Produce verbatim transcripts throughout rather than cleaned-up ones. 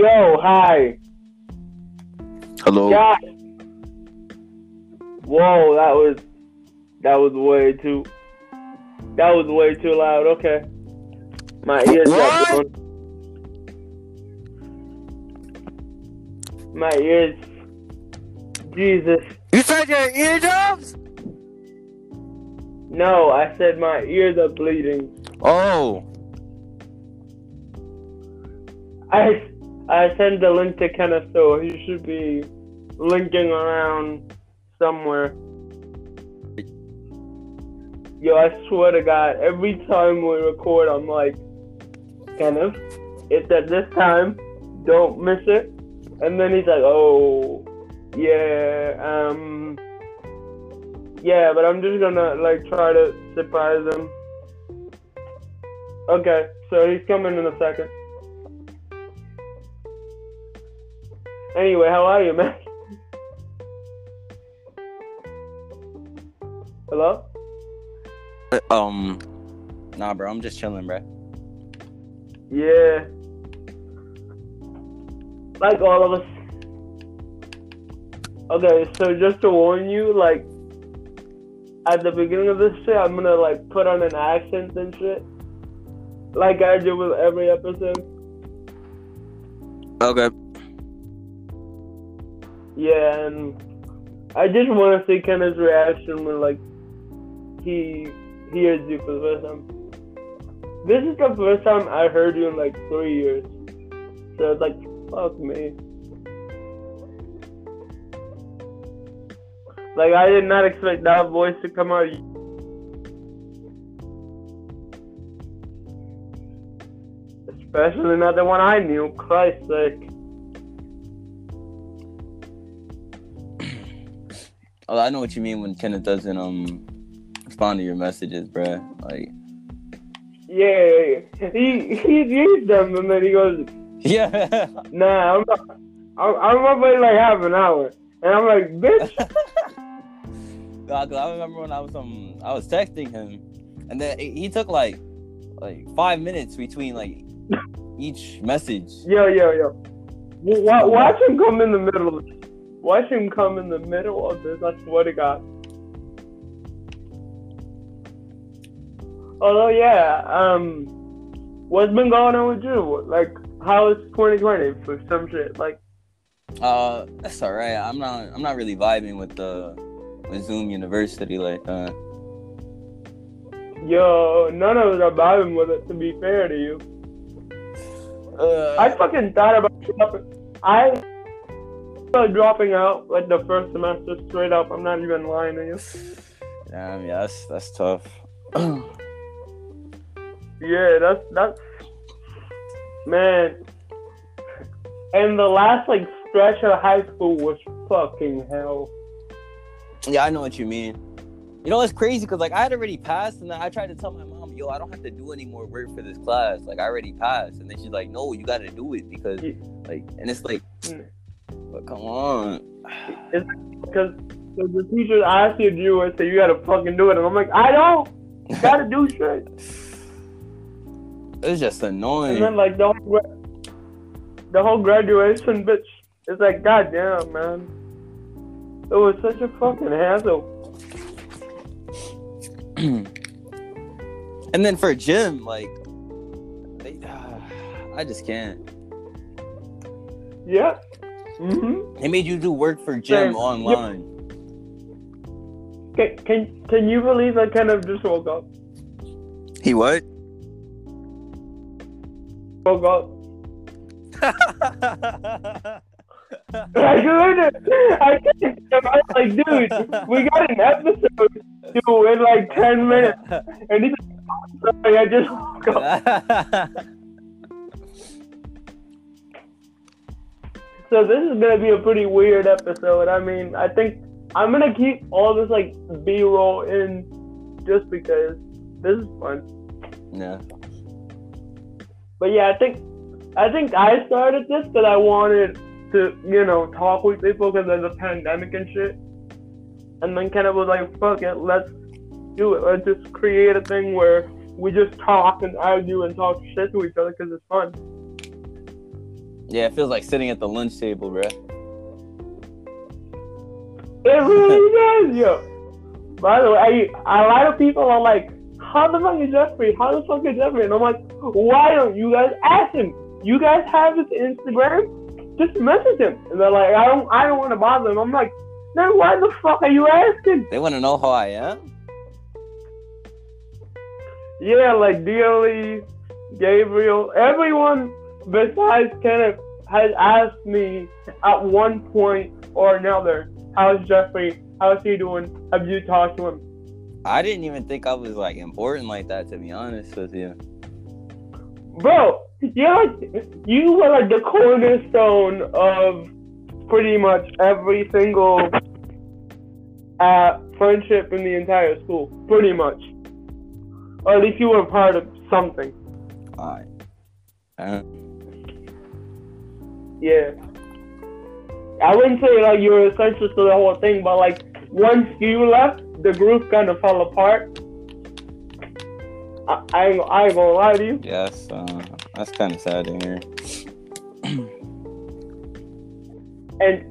Yo, hi. Hello. God. Whoa, that was that was way too that was way too loud. Okay, my ears what? got blown. My ears. Jesus. You said your eardrums? No, I said my ears are bleeding. Oh. I I sent the link to Kenneth, so he should be linking around somewhere. Yo, I swear to God, every time we record, I'm like, Kenneth, it's at this time. Don't miss it. And then he's like, oh, yeah, um, yeah, but I'm just gonna, like, try to surprise him. Okay, so he's coming in a second. Anyway, how are you, man? Hello? Um, nah, bro, I'm just chilling, bro. Yeah. Like all of us. Okay, so just to warn you, like, at the beginning of this shit, I'm gonna, like, put on an accent and shit. Like I do with every episode. Okay. Yeah, and I just want to see Kenneth's reaction when, like, he hears you for the first time. This is the first time I heard you in, like, three years. So it's like, fuck me. Like, I did not expect that voice to come out. Especially not the one I knew. Christ's sake. Oh, I know what you mean when Kenneth doesn't um respond to your messages, bruh. Like, yeah, yeah, yeah. he he reads them and then he goes, yeah, nah, I'm not, I'm, I'm up for like half an hour, and I'm like, bitch. Nah, cause I remember when I was um I was texting him, and then he took like like five minutes between like each message. Yo, yo, yo. Well, watch him come in the middle of it. Watch him come in the middle of this, I swear to God. Although, yeah, um, what's been going on with you? Like, how is twenty twenty for some shit? Like, uh, that's all right. I'm not, I'm not really vibing with the with Zoom University, like, uh. Yo, none of us are vibing with it. To be fair to you, uh, I fucking thought about I. dropping out like the first semester straight up. I'm not even lying to you. Damn, yeah, that's that's tough. Yeah, that's that's man. And the last like stretch of high school was fucking hell. Yeah, I know what you mean. You know, it's crazy because like I had already passed, and then I tried to tell my mom, "Yo, I don't have to do any more work for this class. Like I already passed." And then she's like, "No, you got to do it because yeah. like," and it's like. Mm. But come on. It's because the teachers asked you to do it, so you gotta fucking do it. And I'm like, I don't gotta do shit. It's just annoying. And then, like, the whole, gra- the whole graduation, bitch, it's like, goddamn, man. It was such a fucking hassle. And then for gym, like, they, uh, I just can't. Yep. Mm-hmm. They made you do work for gym Same. online. Can, can can you believe I kind of just woke up? He what? Woke up. I couldn't. I couldn't. I was like, dude, we got an episode due in like ten minutes, and he's like, I just woke up. So this is going to be a pretty weird episode. I mean, I think I'm going to keep all this, like, B-roll in just because this is fun. Yeah. But, yeah, I think I think I started this because I wanted to, you know, talk with people because there's a pandemic and shit. And then kind of was like, fuck it, let's do it. Let's just create a thing where we just talk and argue and talk shit to each other because it's fun. Yeah, it feels like sitting at the lunch table, bro. It really does, yo. By the way, I, a lot of people are like, how the fuck is Jeffrey? How the fuck is Jeffrey? And I'm like, why don't you guys ask him? You guys have his Instagram? Just message him. And they're like, I don't I don't want to bother him. I'm like, then why the fuck are you asking? They want to know how I am? Yeah, like D L E, Gabriel, everyone besides Kenneth has asked me at one point or another, how's Jeffrey? How's he doing? Have you talked to him? I didn't even think I was like important like that, to be honest with you. Bro, yeah, you were like the cornerstone of pretty much every single uh, friendship in the entire school, pretty much. Or at least you were part of something. Alright. Uh, yeah. I wouldn't say like you were essential to the whole thing, but like once you left, the group kind of fell apart. I, I, ain't, I ain't gonna lie to you. Yes, uh, that's kind of sad to hear. and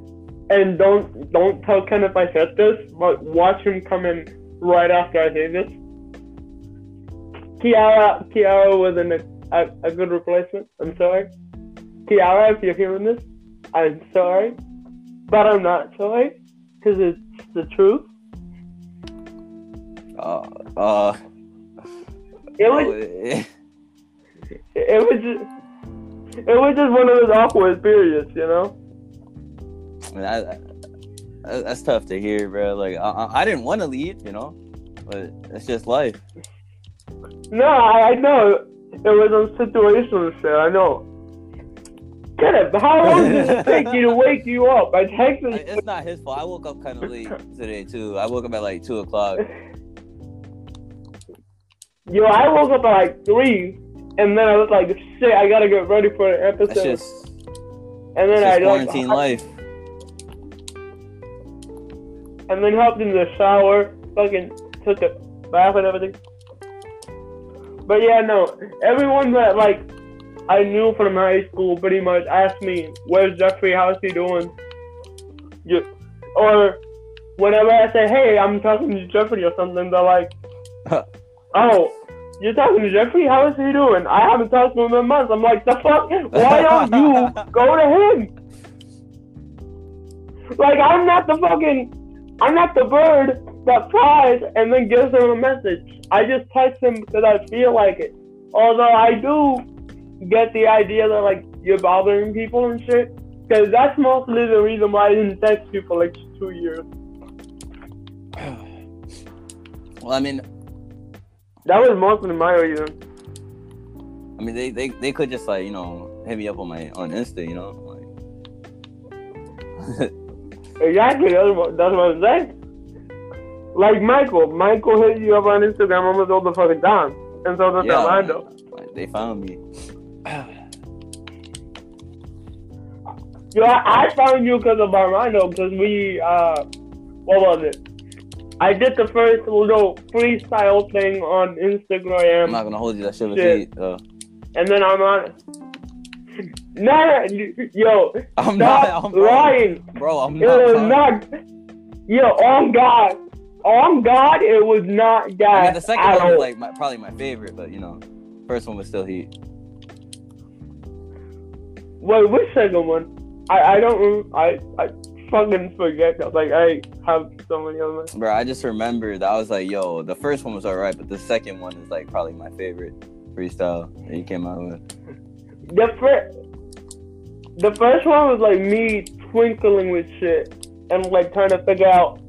and don't don't tell Kenneth I said this, but watch him come in right after I say this. Tiara, Tiara wasn't a, a, a good replacement. I'm sorry. Tiara, if you're hearing this, I'm sorry. But I'm not sorry, because it's the truth. Uh, uh, it was, it, it was just, it was just one of those awkward periods, you know? That, that, that's tough to hear, bro. Like, I, I didn't want to leave, you know? But it's just life. No, I, I know. It was a situational shit, I know. Kenneth, how long did it take you to wake you up? I texted. It's not his fault. I woke up kind of late today, too. I woke up at like two o'clock. Yo, I woke up at like three, and then I was like, shit, I gotta get ready for the episode. That's just, and then I quarantine like, life. And then hopped into the shower, fucking took a bath and everything. But yeah, no, everyone that like I knew from high school pretty much asked me, where's Jeffrey, how's he doing? You, or whenever I say, hey, I'm talking to Jeffrey or something, they're like, oh, you're talking to Jeffrey? How is he doing? I haven't talked to him in months. I'm like, the fuck? Why don't you go to him? Like, I'm not the fucking, I'm not the bird that flies and then gives him a message. I just text him because I feel like it. Although I do get the idea that, like, you're bothering people and shit. Because that's mostly the reason why I didn't text you for, like, two years. Well, I mean... that was mostly my reason. I mean, they, they, they could just like, you know, hit me up on my on Insta, you know, like. Exactly, that's what, that's what I'm saying. Like Michael, Michael hit you up on Instagram almost all the fucking time, and so does yeah, Orlando. Like, they found me. Yo, I, I found you because of Armando, because we uh, what was it? I did the first little freestyle thing on Instagram. I'm not gonna hold you, that shit was heat. Uh. And then I'm on. Nah, yo. I'm not I'm lying. Bro, I'm not. It was lying. Not. Yo, on God. On God, it was not that. I mean, the second one was like my, probably my favorite, but you know, first one was still heat. Wait, which second one? I, I don't. I. I fucking forget that. Like, I have so many of them. Bro, I just remembered that I was like, yo, the first one was alright, but the second one is like probably my favorite freestyle that you came out with. The first, the first one was like me twinkling with shit and like trying to figure out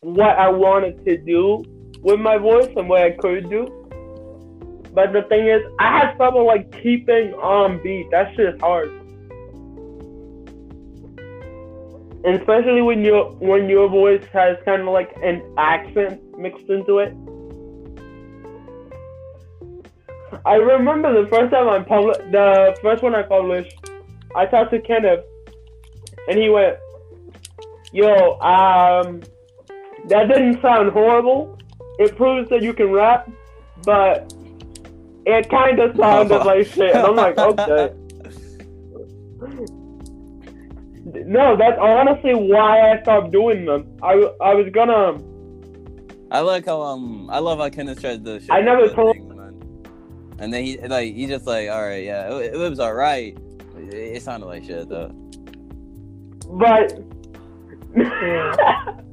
what I wanted to do with my voice and what I could do. But the thing is, I had trouble like keeping on beat. That shit is hard. Especially when your when your voice has kind of like an accent mixed into it. I remember the first time I published the first one I published. I talked to Kenneth, and he went, "Yo, um, that didn't sound horrible. It proves that you can rap, but it kind of sounded like shit." And I'm like, okay. No, that's honestly why I stopped doing them. I, I was gonna. I like how um I love how Kenneth tries to. Shit I never told. Thing, man. And then he like he just like all right yeah it, it was all right. It, it sounded like shit though. But yeah,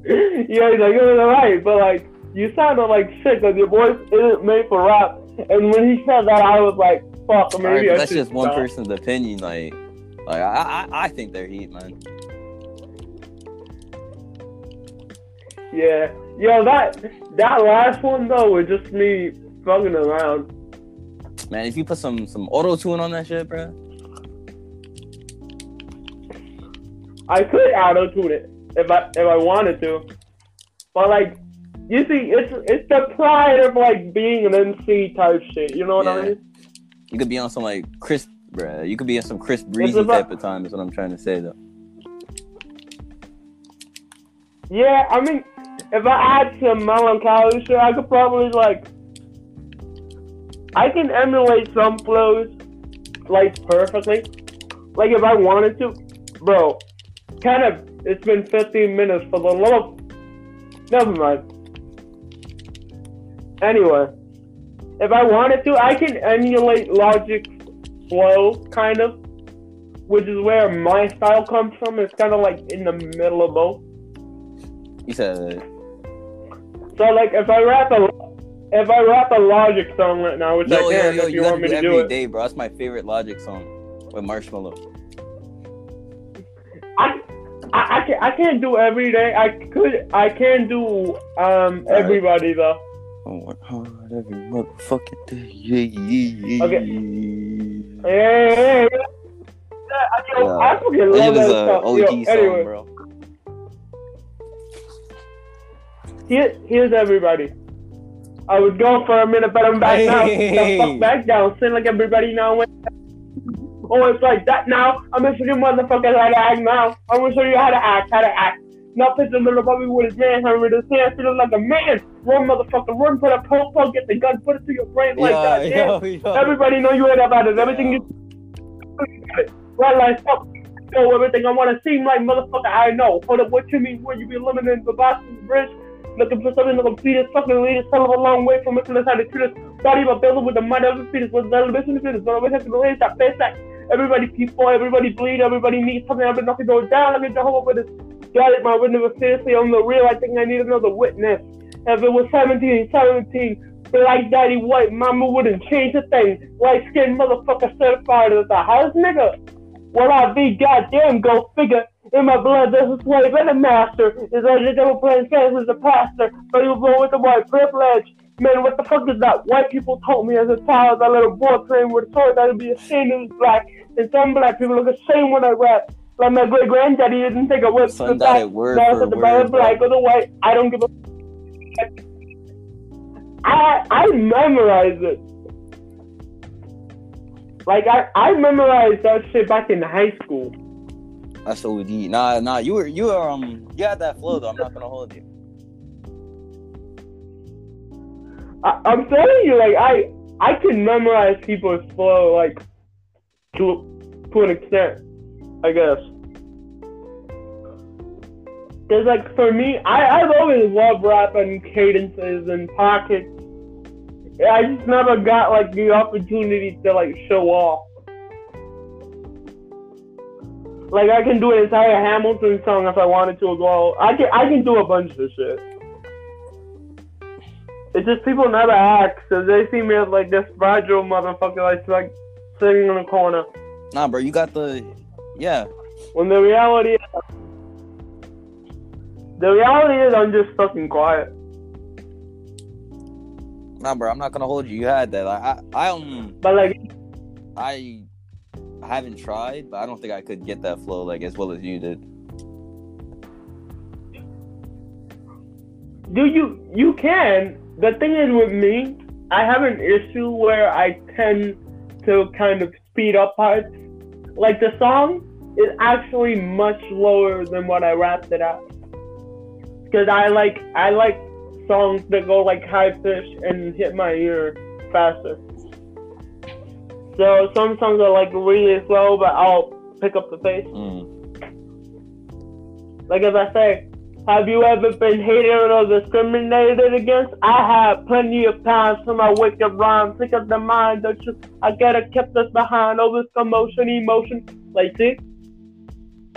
he's like it was all right, but like you sounded like shit because your voice isn't made for rap. And when he said that, I was like, fuck, maybe right, I that's just one stop. Person's opinion. Like, like I, I, I think they're heat, man. Yeah, yo, that that last one though was just me fucking around. Man, if you put some some auto tune on that shit, bro. I could auto tune it if I if I wanted to, but like. You see, it's it's the pride of like being an M C type shit. You know what yeah. I mean? You could be on some like crisp, bruh. You could be on some crisp breezy about, type of time. Is what I'm trying to say though. Yeah, I mean, if I add some melancholy shit, I could probably like, I can emulate some flows like perfectly. Like if I wanted to, bro. Kind of, it's been fifteen minutes for the love. Never mind. Anyway, if I wanted to, I can emulate Logic flow, kind of, which is where my style comes from. It's kind of like in the middle of both. You said that. So, like, if I rap a, if I rap a Logic song right now, which yo, I can, yo, yo, if you, you want me to do every it. Day, bro. That's my favorite Logic song with Marshmallow. I, I, I, can, I can't do every day. I could, I can do um All everybody right. though. I want hard every motherfucking day. Yeah, yeah, yeah. Okay. Yeah, yeah, yeah. I, yo, yeah. I fucking love that stuff. Yo, song, anyway. Bro. Here, here's everybody. I was gone for a minute, but I'm back hey, now. Hey, the fuck back down. Sing like everybody now. Oh, it's like that now. I'm gonna show you motherfuckers how to act now. I'm gonna show you how to act, how to act. Now pitch a little puppy with his man, how with his hand, feeling like a man. Run, motherfucker, run, put a poke, poke, get the gun, put it through your brain like yo, that. Yo, yo. Everybody know you ain't about it. Everything yo. you run like fuck. Know everything I want to seem like, motherfucker, I know. Hold up, what you mean when you be eliminating the Boston Bridge? Looking for something to complete it, fucking lead us, hell of a long way from making us how to treat us. Body of a building with the mind of a fetus, with the elevation of fetus, but always have to raise that face that everybody people, everybody bleed, everybody needs something. I've been knocking doors down, I've been going home with this. Got it, my witness. Seriously, on the real, I think I need another witness. If it was seventeen, seventeen, black daddy, white mama wouldn't change a thing. Light skinned motherfucker certified as a house nigga. Well, I be goddamn, go figure. In my blood, there's a slave and a master. It's like the devil playing fans as a pastor. But you born with the white privilege. Man, what the fuck is that? White people told me as a child, that little boy playing with a toy that would be ashamed of his black. And some black people look ashamed when I rap. Like my great granddaddy didn't think I was the black, the black or the white. I don't give a. I I memorize it. Like I, I memorized that shit back in high school. That's O D. Nah nah, you were you were um you had that flow though. I'm not gonna hold you. I, I'm telling you, like I I can memorize people's flow like to to an extent. I guess. There's like, for me, I, I've always loved rap and cadences and pockets. I just never got like the opportunity to like show off. Like I can do an entire Hamilton song if I wanted to as well. I can, I can do a bunch of shit. It's just people never ask, so they see me as like this fragile motherfucker like, like sitting in a corner. Nah, bro, you got the... Yeah. When the reality is, the reality is I'm just fucking quiet. Nah, bro, I'm not gonna hold you. You had that. Like, I, I um, but like, I, I haven't tried, but I don't think I could get that flow like as well as you did. Do you? You can. The thing is with me, I have an issue where I tend to kind of speed up parts. Like the song. It's actually much lower than what I rapped it at. Cause I like I like songs that go like high pitch and hit my ear faster. So some songs are like really slow, but I'll pick up the pace. Mm. Like as I say, have you ever been hated or discriminated against? I have plenty of times for my wicked rhymes. Think of the mind, don't you? I gotta keep this behind. All this commotion, emotion. Like, see?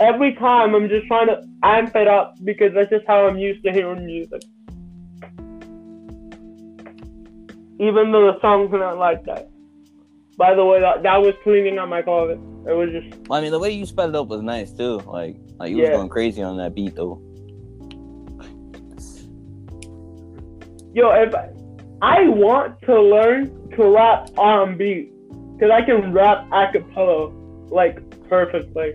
Every time I'm just trying to... I'm fed up because that's just how I'm used to hearing music. Even though the songs are not like that. By the way, that, that was cleaning on my closet. It was just... Well, I mean, the way you sped it up was nice, too. Like, like you yeah. was going crazy on that beat, though. Yo, if I, I want to learn to rap R and B, because I can rap a cappella, like, perfectly.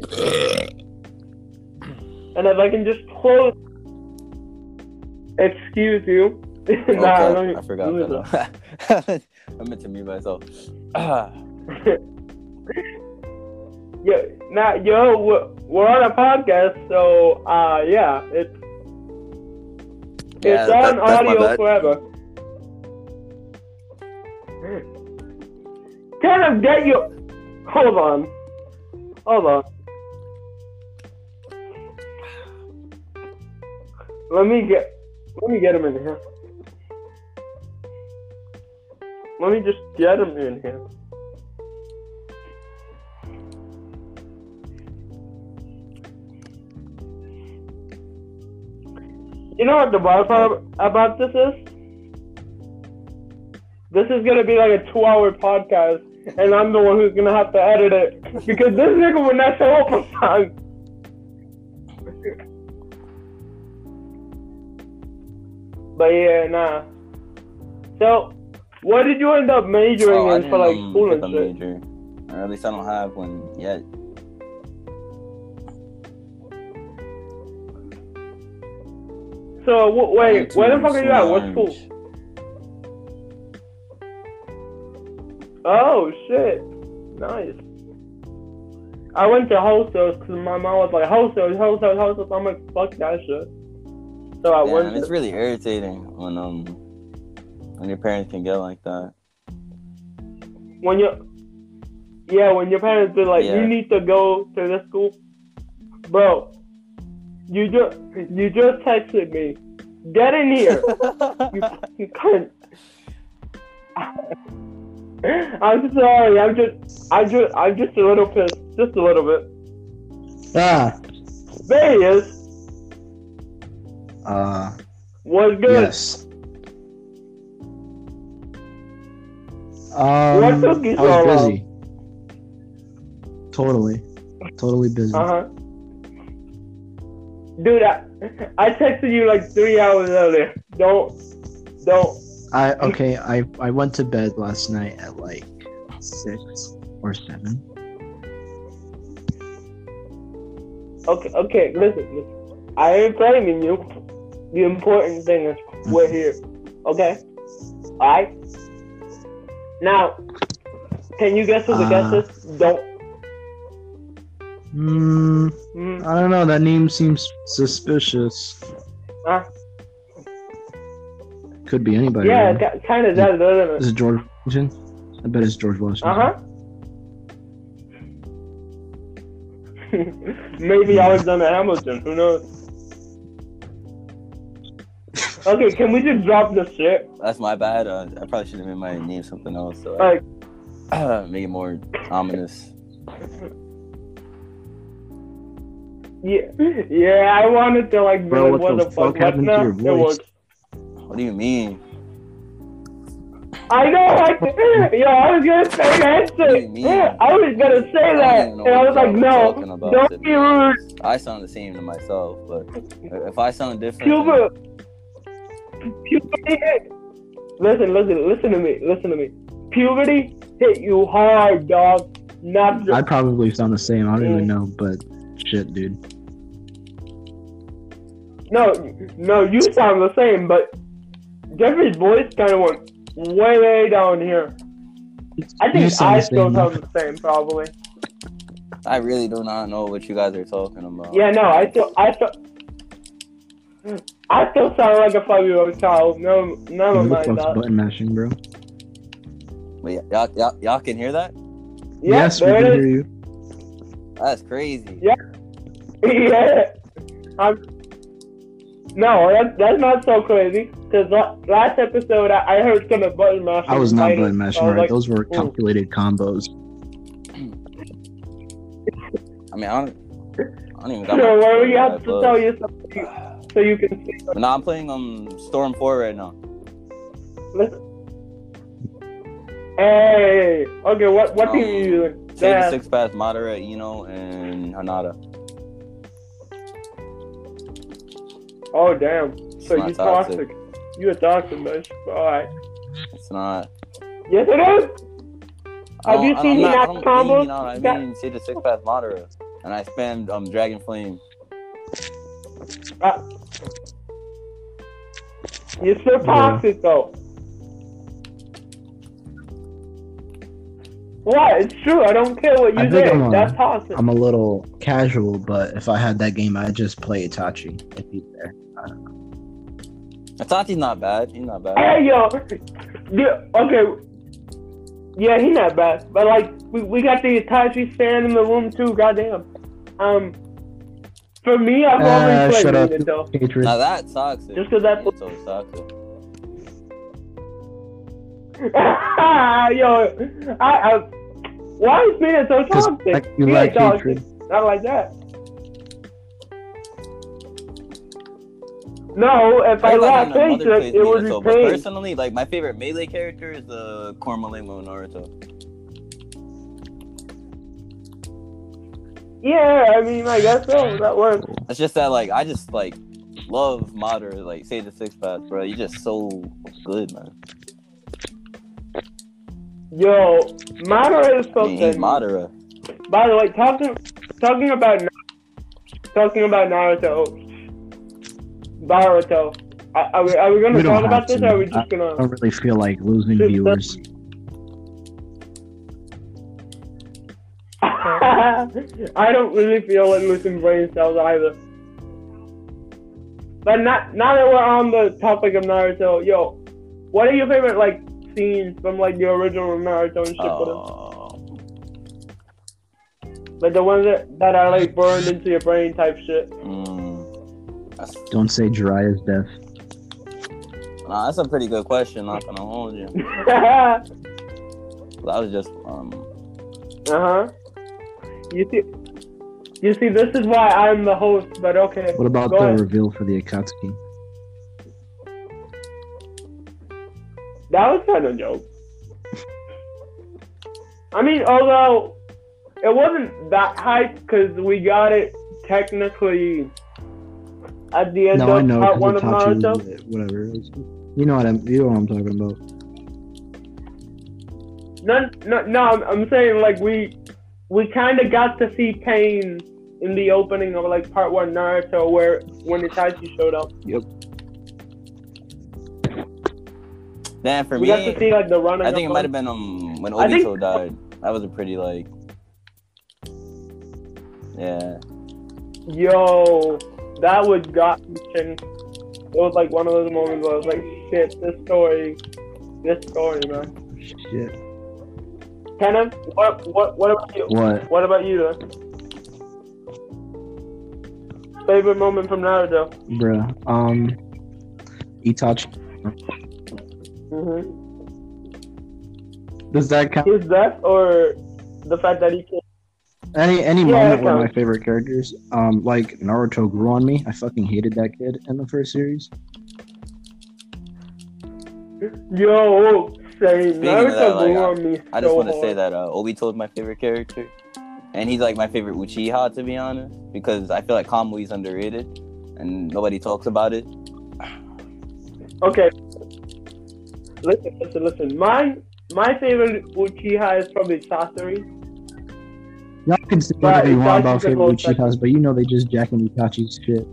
And if I can just close... Excuse you. Okay. nah, I, don't I forgot that. that. I meant to mute myself. Ah. yeah, now, yo, we're, we're on a podcast, so, uh, yeah, it's... Yeah, it's that, on audio forever. Kind of get your... Hold on. Hold on. Let me get... Let me get him in here. Let me just get him in here. You know what the bad part about this is? This is going to be like a two-hour podcast, and I'm the one who's going to have to edit it, because this nigga would not show up on time. But yeah, nah. So, what did you end up majoring oh, in for, like, school and shit? Or at least I don't have one yet. So, w- wait, where the fuck are you at? What school? Oh, shit. Nice. I went to hostels because my mom was like, hostels, hostels, hostels. I'm like, fuck that shit. So I yeah, went it's to- really irritating when, um, when your parents can get like that. When you Yeah, when your parents are like, yeah. you need to go to this school. Bro. You just you just texted me. Get in here. you you can't. I'm sorry. I'm just I just I'm just a little pissed, just a little bit. Ah. There he is. Uh. What's good? Yes. Um, what took you so long? I was busy. Totally, totally busy. Uh huh. Dude, I, I texted you like three hours earlier. Don't, don't. I okay. I, I went to bed last night at like six or seven. Okay, okay. Listen, listen. I ain't blaming you. The important thing is we're here. Okay. All right. Now, can you guess what the uh, guess is? Don't. Mm, mm. I don't know. That name seems suspicious. Huh? Could be anybody. Yeah, right? Kind of does, doesn't it? Is it George Washington? I bet it's George Washington. Uh huh. Maybe I was done at Hamilton. Who knows? Okay, can we just drop this shit? That's my bad. Uh, I probably should have made my name something else. So like, I, uh, make it more ominous. Yeah, yeah. I wanted to like, bro, like, what, what the fuck, fuck happened to your voice? What do you mean? I know, like, yo, I was gonna say that shit. I was gonna say I that, and I was like, no, don't it, be rude. I sound the same to myself, but if I sound different, Cuba, puberty hit. Listen, listen, listen to me, listen to me. Puberty hit you hard, dog. Not. Just... I probably sound the same. I don't mm. even know, but. Shit, dude. No, no, you sound the same, but Jeffrey's voice kind of went way, way down here. I think sound I still sound the same, probably. I really do not know what you guys are talking about. Yeah, no, I still, I still, I still sound like a five-year-old child. No, never mind that. What's button mashing, bro? Wait, y'all, y'all, y'all can hear that? Yeah, yes, we can hear you. That's crazy. Yeah. Yeah. I'm... No, that's, that's not so crazy. Because last episode, I, I heard some of button mash. I was not button mashing, right? Like, those were calculated ooh. combos. I mean, I don't, I don't even got so my... So, we have right, to but... tell you something so you can see. No, nah, I'm playing um, Storm four right now. Listen. Hey! Okay, what, what um, team are you doing? Save Six Path Madara, Ino, and Hanada. Oh, damn. It's so you're toxic. toxic. You're a toxic, man. Alright. It's not. Yes, it is! Have you seen that combo? I mean, I that... mean Save the Six Path Madara. And I spammed um, Dragon Flame. Uh, you're so toxic, yeah. though. What? It's true. I don't care what you do. That's toxic. I'm a little casual, but if I had that game, I'd just play Itachi. If he's there. I don't know. Itachi's not bad. He's not bad. Hey, yo. Yeah, okay. Yeah, he's not bad. But, like, we, we got the Itachi stand in the room, too. Goddamn. Um, for me, I've uh, always played it, though. Now, that's toxic. Just because that's so toxic. Yo, I, I, why is Minato so toxic? Like, you he like hatred. Not like that. No, if I, I like hatred, it would be pain. Personally, like my favorite melee character is the uh, Cormorlamo Naruto. Yeah, I mean, I guess so. That works. It's just that, like, I just like love Madara, like say the six path, bro. You're just so good, man. Yo, Madara is something. I mean, Madara. By the way, talking talking about talking about Naruto, Boruto. Are, are we are we gonna talk about this? Or are we just gonna? I don't really feel like losing viewers. I don't really feel like losing brain cells either. But not now that we're on the topic of Naruto, yo, what are your favorite like? Scenes from like the original Naruto and shit oh. Like the ones that, that are like burned into your brain type shit. Mm. Don't say dry as death. Nah, that's a pretty good question, not gonna hold you. That was just um Uh-huh. You see You see this is why I'm the host, but okay. What about Go the ahead. reveal for the Akatsuki? That was kind of a joke. I mean, although it wasn't that hype because we got it technically at the end no, of know, part one of Naruto. It, whatever. You know what I'm. You know what I'm talking about. No, no, no. I'm, I'm saying like we we kind of got to see Pain in the opening of like part one Naruto, where when Itachi showed up. Yep. Then for we me, got to see, like, the running I think it might have been um when Obito think... died. That was a pretty like, yeah. Yo, that was got me. It was like one of those moments where I was like, shit, this story, this story, man. Shit. Kenneth, what what what about you? What what about you? Though? Favorite moment from Naruto? Bruh, um, Itachi. Mm-hmm. Does that count? His death or the fact that he can't? Any any yeah, moment one of my favorite characters. Um, like Naruto grew on me. I fucking hated that kid in the first series. Yo, say Naruto that, like, grew I, on me. So I just want to say that uh, Obito is my favorite character, and he's like my favorite Uchiha to be honest, because I feel like Kamui's underrated, and nobody talks about it. Okay. Listen, listen, listen. My my favorite Uchiha is probably Sasori. Y'all can say whatever you want about favorite Uchihas, but you know they just jacking Itachi's shit.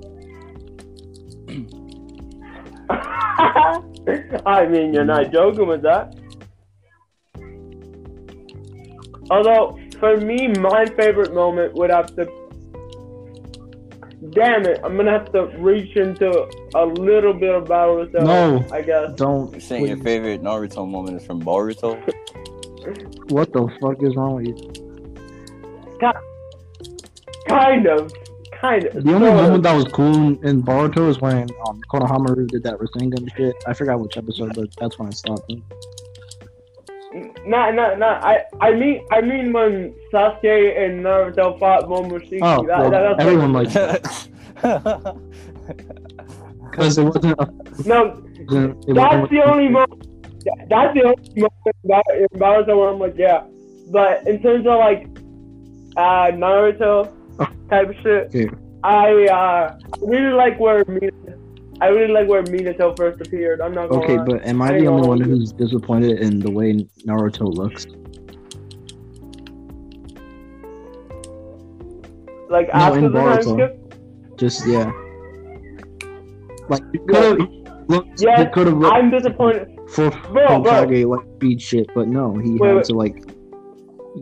I mean, you're not joking with that. Although, for me, my favorite moment would have to... Damn it! I'm gonna have to reach into a little bit of Boruto. No, I guess. Don't. You're saying please. Your favorite Naruto moment is from Boruto? What the fuck is wrong with you? Kind of. Kind of. The only so, moment that was cool in Boruto is when um, Konohamaru did that Rasengan shit. I forgot which episode, but that's when I stopped him. Not, not, not. I, I mean, I mean when Sasuke and Naruto fought Momoshiki. Oh, that, well, that, that's everyone like that. Because it wasn't. A, no, it wasn't, that's the only moment. That's the only moment about it, about it where I'm like, yeah. But in terms of like uh, Naruto type of shit, yeah. I uh, really like where Minato, I really like where Minato first appeared. I'm not gonna okay, lie. But am I, I the only one who's disappointed in the way Naruto looks? Like no, after the Boruto, time skip? Just yeah. Like it could have looked. Yeah, I'm disappointed. Full Hokage like bead shit, but no, he wait, had wait. to like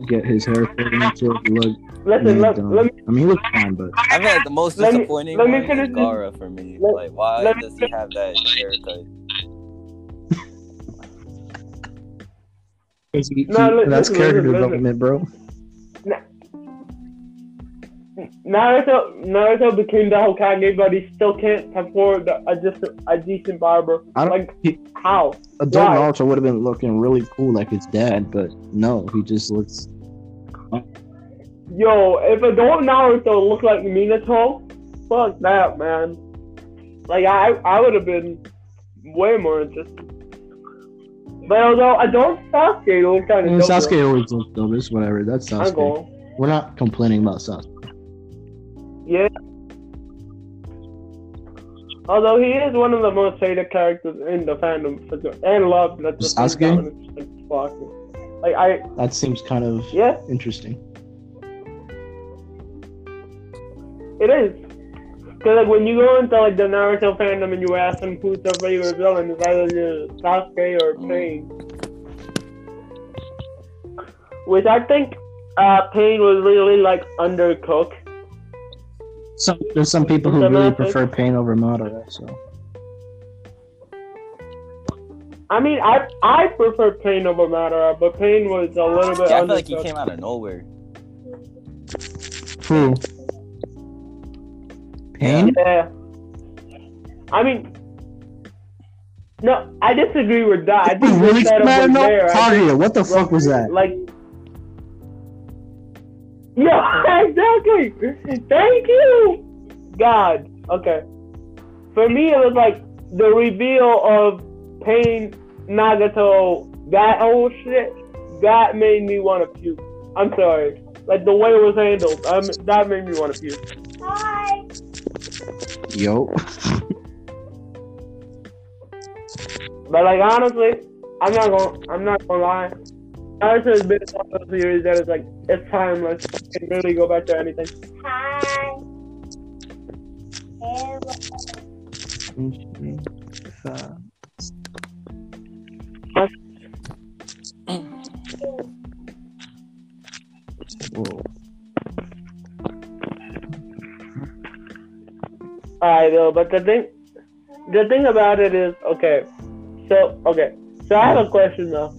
get his hair cut into a look. Listen, let, let me. I mean, he looks fine, but I feel like the most disappointing me, me is Gara for me. Let, like, why does he have that haircut? No, look, that's listen, character listen, development, listen. bro. Naruto, Naruto became the Hokage, but he still can't afford a decent, a decent barber. I don't, like he, how? Adult Why? Naruto would have been looking really cool, like his dad, but no, he just looks. Yo, if adult Naruto looked like Minato, fuck that, man. Like I, I would have been way more interested. But although adult Sasuke looked kind of. I mean, Sasuke always looks dumb. It's whatever. That's Sasuke. We're not complaining about Sasuke. Yeah. Although he is one of the most hated characters in the fandom, for sure. And love. That's Sasuke. Like I. That seems kind of yeah. interesting. It is, cause like when you go into like the Naruto fandom and you ask them who's their favorite villain, it's either Sasuke or Pain. Mm. Which I think uh, Pain was really like undercooked. Some, there's some people who really prefer Pain over Madara, so. I mean, I I prefer Pain over Madara, but Pain was a little bit. Yeah, I feel like he came out of nowhere. True. Pain? Yeah. I mean, no, I disagree with that. I think really mad enough. Patriot, what the like, fuck was that? Like. Yeah, exactly. Thank you, God. Okay, for me it was like the reveal of Pain, Nagato, that whole shit. That made me want to puke. I'm sorry, like the way it was handled. Um, that made me want to puke. Hi. Yo. But like honestly, I'm not gonna. I'm not gonna lie. Naruto has been a series that is like, it's timeless. You can really go back to anything. Hi. Alright though, but the thing, the thing about it is, okay, so, okay, so I have a question though.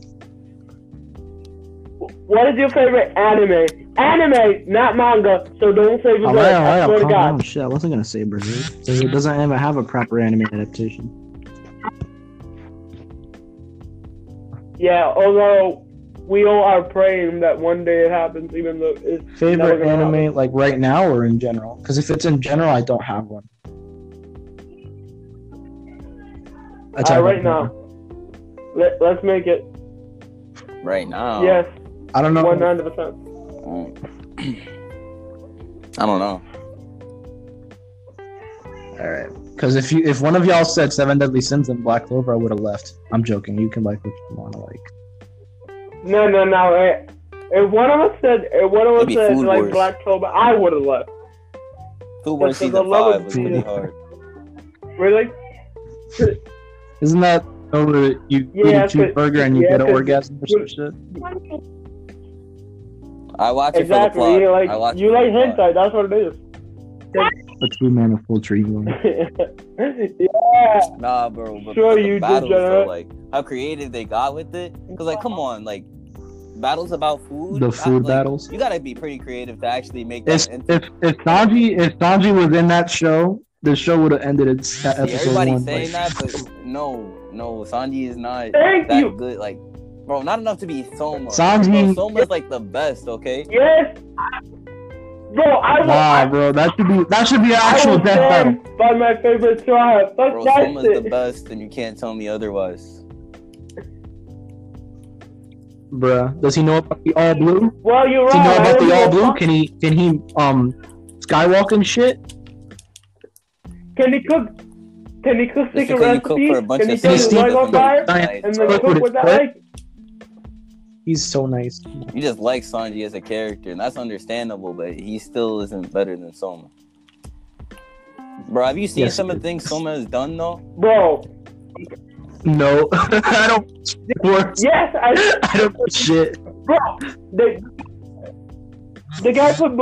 What is your favorite anime? Anime, not manga. So don't say Berserk. Oh, right, right, I swear to God. Shit, I wasn't gonna say Berserk. It doesn't even have a proper anime adaptation. Yeah, although we all are praying that one day it happens, even though it's favorite anime happen. Like right now or in general? Because if it's in general, I don't have one. Uh, right now, Let, let's make it. Right now. Yes. I don't know. One hundred percent. I don't know. All right, because if you if one of y'all said Seven Deadly Sins and Black Clover, I would have left. I'm joking. You can like what you want to like. No, no, no. It, if one of us said if one of us said like Wars. Black Clover, I would have left. Food Wars season five was pretty hard. Really? Isn't that? Over you yeah, eat a cheeseburger and you yeah, get an orgasm or some shit. I watch it exactly, for the plot. You like, I watch you like hentai, that's what it is. A true man of full tree. Yeah. Nah, bro. But sure, the you battles, did, though, like how creative they got with it. Cause like, come on, like battles about food. The food like, battles. You gotta be pretty creative to actually make that. If if, if Sanji if Sanji was in that show, the show would have ended at See, episode everybody one. Everybody's saying like... that, but no, no, Sanji is not Thank that you. good. Like, bro, not enough to be Soma. Sanji, bro, Soma's like the best. Okay. Yes. I... Bro, I will, nah, I, bro, that should be that should be an actual death battle. By my favorite tribe. Fuck bro, that Soma's shit. the best, and you can't tell me otherwise. Bruh, does he know about the all blue? Well, you're right. Does he know about the all blue? Can he can he um skywalk and shit? Can he cook? Can he cook secret recipes? Can he set his leg on fire and then cook with that egg? He's so nice. You just like Sanji as a character, and that's understandable, but he still isn't better than Soma. Bro, have you seen yes, some of the things Soma has done, though? Bro. No. I don't... Yes, I... I don't know shit. Bro, the, the guy put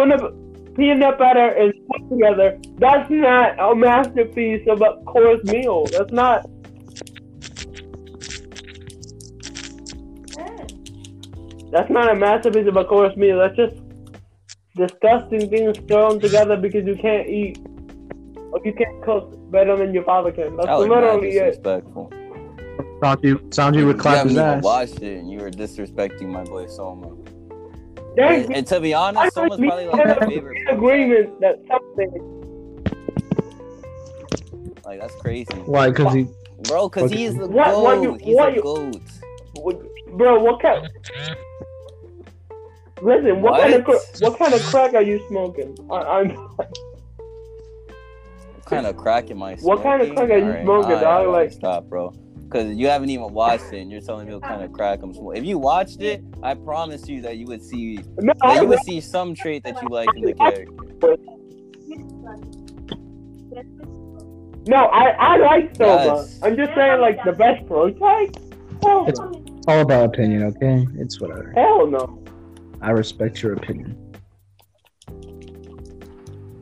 peanut butter and salt together. That's not a masterpiece of a course meal. That's not... That's not a masterpiece of a course meal. That's just disgusting things thrown together because you can't eat. Or you can't cook better than your father can. That's that literally disrespectful. it. Sanji, Sanji would clap his ass. You watched it and you were disrespecting my boy Soma. There's, and to be honest, Soma's probably like my favorite. Agreement that something. Like that's crazy. Why? Because he, bro, because okay. he's the what, goat. What you, he's the goat. What, bro, what kind? Listen, what, what kind of cra- what kind of crack are you smoking? I, I'm. What kind of crack am I smoking? What kind of crack are you right, smoking? Right, I like stop, bro, because you haven't even watched it, and you're telling me what kind of crack I'm smoking. If you watched it, I promise you that you would see no, that you would see some trait that you like in the character. No, I I like Soma. Yes. I'm just saying, like the best prototype. Hell it's no. all about opinion, okay? It's whatever. Hell no. I respect your opinion.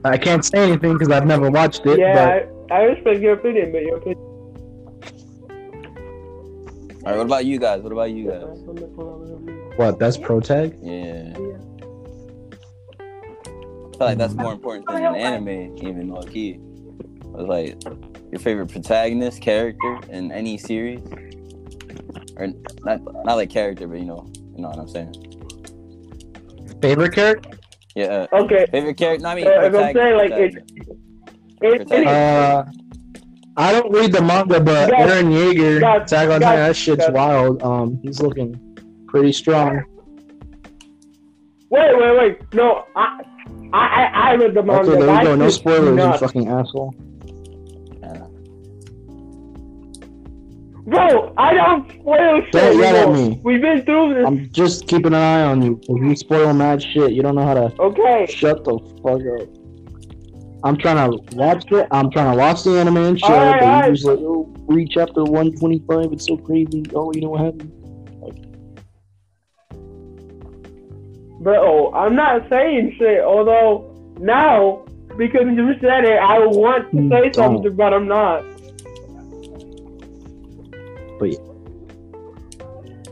I can't say anything because I've never watched it. Yeah, but... I, I respect your opinion, but your opinion. All right, what about you guys? What about you guys? What? That's pro tag? Yeah. yeah. I feel like that's more important than an anime, even low key. It's like your favorite protagonist, character in any series, or not not like character, but you know, you know what I'm saying. Favorite character? Yeah. Uh, okay. Favorite character? No, I mean, uh, I'm saying, like, it, it, it, uh, I don't read the manga, but guys, Eren Yeager, guys, Tag on guys, that shit's guys. wild. Um, he's looking pretty strong. Wait, wait, wait. No, I, I, I read the manga. Okay, there you go. No spoilers, not. you fucking asshole. Yeah. Bro, I don't spoil shit. Don't yell at me. We've been through this. I'm just keeping an eye on you. If you spoil mad shit, you don't know how to okay. shut the fuck up. I'm trying to watch it. I'm trying to watch the anime and shit. All right, all right. Just like, oh, read chapter one twenty-five. It's so crazy. Oh, you know what happened? Like, bro, I'm not saying shit. Although, now, because you said it, I want to say don't. something, but I'm not.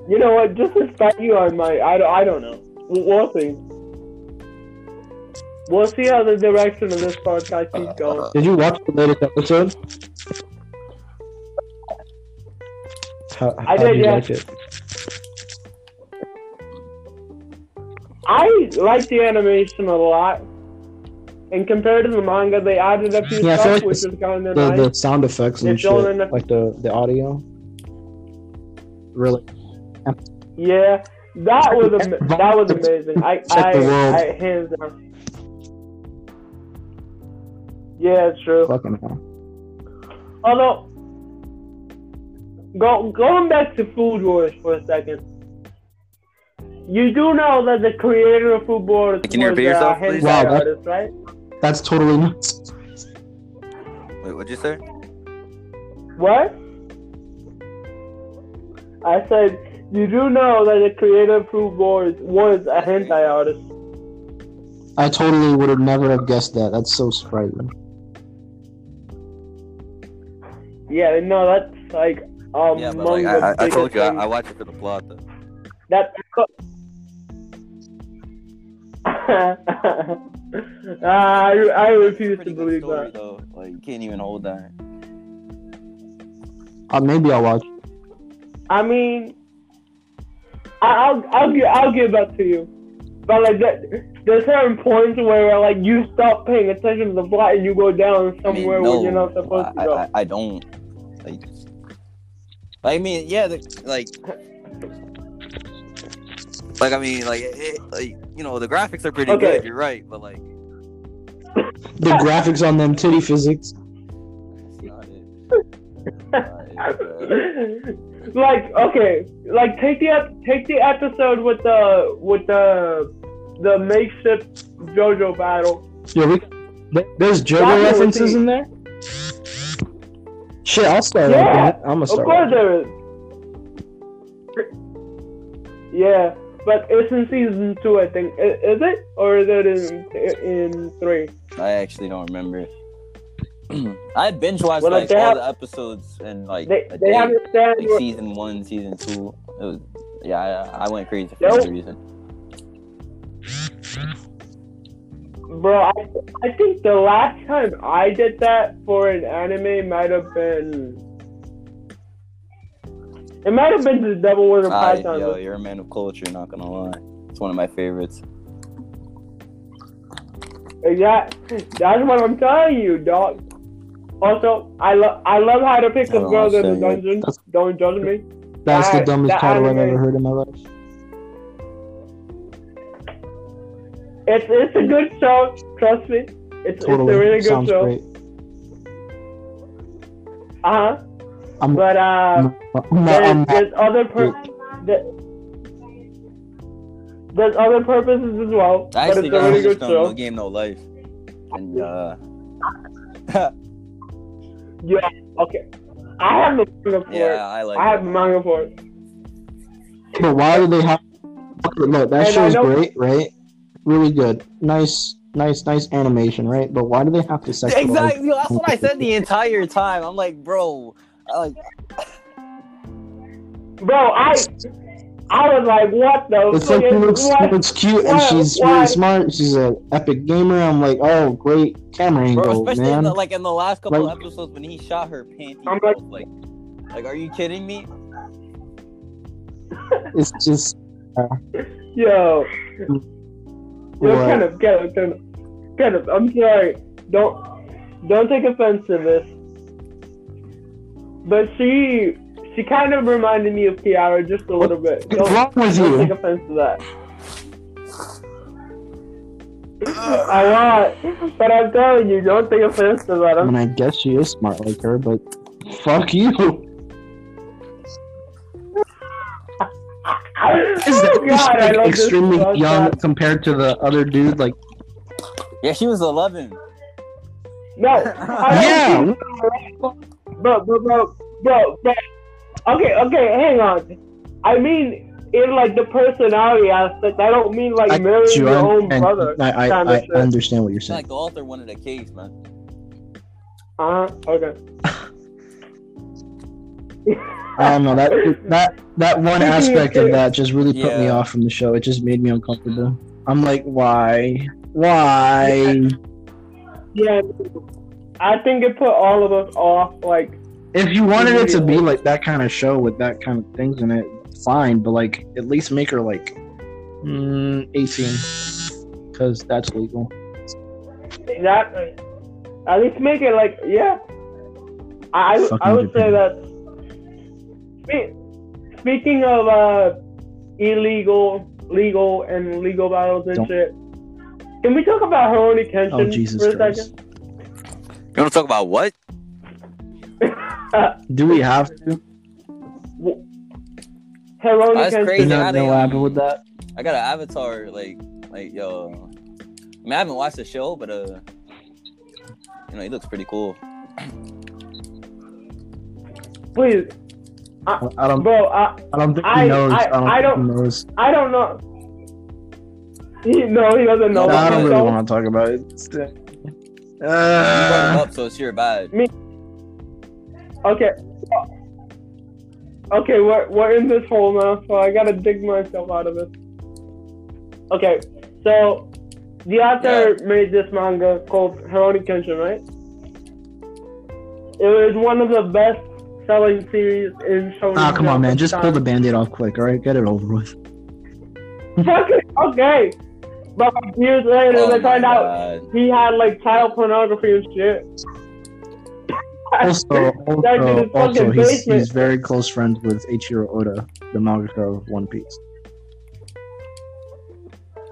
You know what? Just to spite you, I might. I, I don't know. We'll see. We'll see how the direction of this podcast keeps going. Did you watch the latest episode? How, how I did, you yeah. like it? I like the animation a lot. And compared to the manga, they added a few yeah, stuff, like which is kind of nice. The sound effects and it's shit, enough- like the, the audio. Really? Yeah, that was am- that was amazing. I I, I hands down. Yeah, it's true. Fucking hell. Although, go going back to Food Wars for a second. You do know that the creator of Food Wars Can you was yourself, uh, please? Wow, that, artist, right? That's totally nuts. Wait, what'd you say? What? I said. You do know that the creator of Food Wars was a hentai artist. I totally would have never have guessed that. That's so surprising. Yeah, no, that's like um. Yeah, but like, I, I told you, I, I watched it for the plot though. That I, I refuse to believe story, that. Though. Like, you can't even hold that. Uh, maybe I'll watch. I mean, I'll I'll give I'll give that to you, but like that, there's certain points where like you stop paying attention to the plot and you go down somewhere I mean, no, where you're not supposed I, to go. I, I, I don't like. I mean, yeah, the, like, like I mean, like, it, like you know, the graphics are pretty okay. good. You're right, but like the graphics on them titty physics. That's not it. Like okay, like take the take the episode with the with the the makeshift JoJo battle. Yeah, we, there's JoJo references in there. Shit, I'll start yeah, with that. I'm gonna start. Of course there is. Yeah, but it's in season two, I think. Is it or is it in in three? I actually don't remember. I binge watched well, like, like all have, the episodes in like they, a day. They understand like, season one, season two. It was yeah, I, I went crazy for no reason. Bro, I I think the last time I did that for an anime might have been it might have been the Devil Wears a Python. Yo, you're a man of culture, not gonna lie. It's one of my favorites. Yeah, that's what I'm telling you, dog. Also, I love I love how to pick up girls in the dungeon. Don't judge me. That's that, the dumbest that title anime. I've ever heard in my life. It's it's a good show, trust me. It's, totally. it's a really good Sounds show. Uh huh. But uh, no, there's, no, there's other per- there, there's other purposes as well. I actually but it's a really good show. No game, no life. And uh. Yeah, okay. I have the manga for yeah, it. I, like I have the manga for it. But why do they have... Look, that and show's great, right? Really good. Nice, nice, nice animation, right? But why do they have to sexualize... Exactly, that's what I said the entire time. I'm like, bro... I like... Bro, I... I was like, what the... It's like, she looks, looks cute what? and she's what? really smart. She's an epic gamer. I'm like, oh, great camera angle, Bro, especially man. In the, like in the last couple like, of episodes when he shot her panties. I'm like, like, like, are you kidding me? It's just... Uh, Yo. Yo, Kenneth, Kenneth, Kenneth, Kenneth, I'm sorry. Don't, don't take offense to this. But she... She kind of reminded me of Tiara just a little bit. Don't, wrong with don't you? Take offense to that. I want, but I'm telling you, don't take offense to that. I'm... I mean, I guess she is smart like her, but fuck you. Is that oh God, like, extremely young that. compared to the other dude? Like, yeah, she was eleven. No, I yeah, but but but but. Okay, okay, hang on. I mean, in like the personality aspect, I don't mean like I, marrying you, your I, own I, brother. I, I, I, I understand what you're saying. Like the author wanted a case, man. Uh huh. Okay. I don't know that that that one aspect of that just really yeah. put me off from the show. It just made me uncomfortable. I'm like, why, why? Yeah, yeah. I think it put all of us off. Like. If you wanted it to be like that kind of show with that kind of things in it, fine. But like, at least make her like mm, eighteen, because that's legal. Exactly. At least make it like yeah. I Fucking I would Japan. say that. Spe- speaking of uh, illegal, legal, and legal battles and Don't. shit, can we talk about Rurouni Kenshin oh, Jesus for a Christ. second? You want to talk about what? Uh, do we have to? Well, Rurouni That's Kenshin. crazy. I know what happened with that. I got an avatar, like, like yo. I mean, I haven't watched the show, but uh, you know, he looks pretty cool. Please, I, I don't, bro. I, I don't think I, he knows. I, I, don't I, don't, he knows. I don't know. He, no, he doesn't know. No, I don't really so, want to talk about it. It's, uh, you brought him up, so it's your bad. Me. Okay, okay, we're, we're in this hole now, so I gotta dig myself out of it. Okay, so The author yeah. made this manga called Rurouni Kenshin, right? It was one of the best selling series in shonen. Ah, come on, man. Just time. Pull the band-aid off quick, alright? Get it over with. Okay. But like, years later, oh they find God. out he had like child pornography and shit. Also, also, also he's, he's very close friends with Eiichiro Oda, the mangaka of One Piece.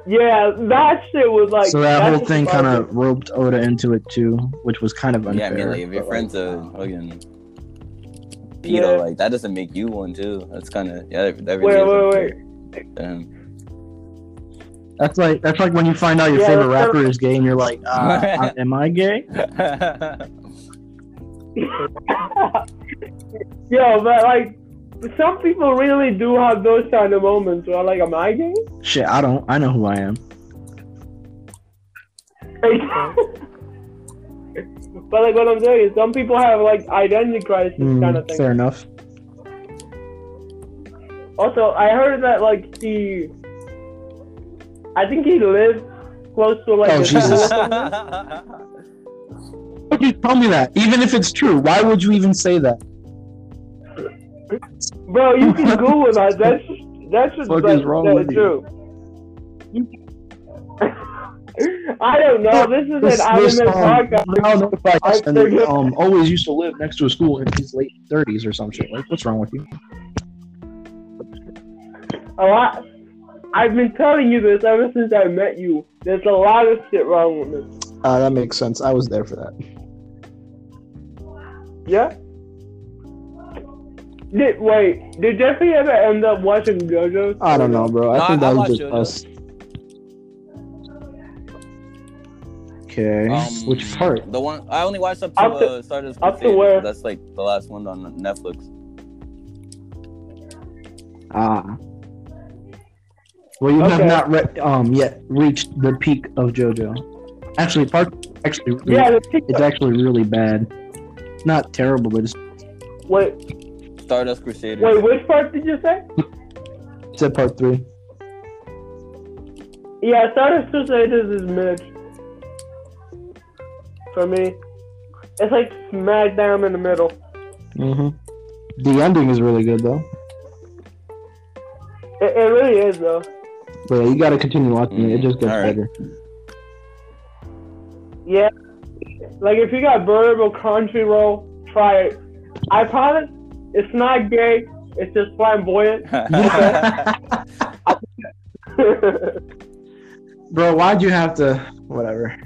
Yeah, that shit was like... So that, that whole thing kind of roped Oda into it too, which was kind of unfair. Yeah, I mean, like, if your friend's a fucking pedo, yeah. like, that doesn't make you one too. That's kind of... yeah. That really wait, wait, wait. Damn. That's like that's like when you find out your yeah, favorite rapper perfect. is gay and you're like, uh, am I gay? Yo, but like some people really do have those kind of moments where I'm like, am I gay? Shit, I don't. I know who I am. But like what I'm saying is some people have like identity crisis mm, kind of thing. Fair enough. Also, I heard that like the... I think he lived close to like... Oh, Jesus. Why would you tell me that? Even if it's true, why would you even say that? Bro, you can Google that. That's just... That's just... What is wrong with you? I don't know. This is this, an this, anime um, podcast. I then, um, always used to live next to a school in his late thirties or some shit. Like, what's wrong with you? A lot... I've been telling you this ever since I met you. There's a lot of shit wrong with this. Uh, that makes sense. I was there for that. Yeah? Did, wait, did Jeffrey ever end up watching JoJo? I don't know, bro. I no, think I, that I was just JoJo. us. Okay. Um, Which part? The one I only watched up to, up to uh, Stardust Crusaders. Where? That's like the last one on Netflix. Ah. Well, you okay. have not re- um yet reached the peak of JoJo. Actually, part actually really, yeah, it's actually really bad. Not terrible, but it's... Wait. Stardust Crusaders. Wait, which part did you say? I said part three. Yeah, Stardust Crusaders is mid. For me, it's like smack down in the middle. Mhm. The ending is really good though. It, it really is though. But you gotta continue watching mm, it. It just gets right. better. Yeah. Like, if you got Burrable Country Roll, try it. I promise, it's not gay. It's just flamboyant. Bro, why'd you have to... Whatever.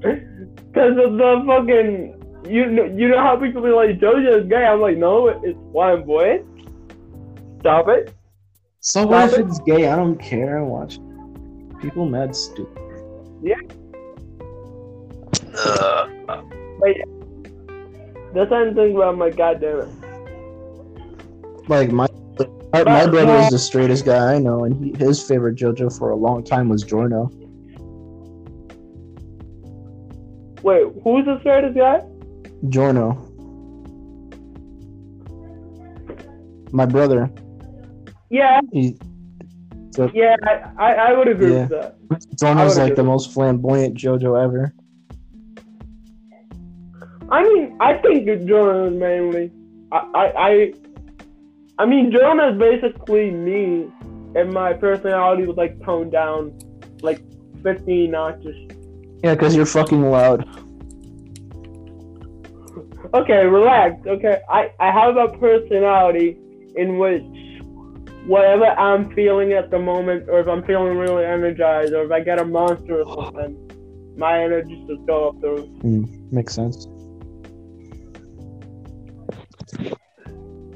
Because of the fucking... You, you know how people be like, JoJo's gay? I'm like, no, it's flamboyant. Stop it. So what if it's gay? I don't care. I watch people mad stupid. Yeah. Uh, like, that's the same thing where I'm like, God damn it. Like my my, my brother is the straightest guy I know, and he, his favorite JoJo for a long time was Giorno. Wait, who's the straightest guy? Giorno. My brother. Yeah. He, so, yeah, I, I would agree yeah. with that. Giorno's like the most flamboyant JoJo ever. I mean, I think Giorno's mainly. I, I, I, I mean, Giorno's basically me, and my personality was like toned down, like fifteen notches. Yeah, because you're fucking loud. Okay, relax. Okay, I, I have a personality in which whatever I'm feeling at the moment, or if I'm feeling really energized, or if I get a monster or something, my energy just go up the roof. Mm, makes sense.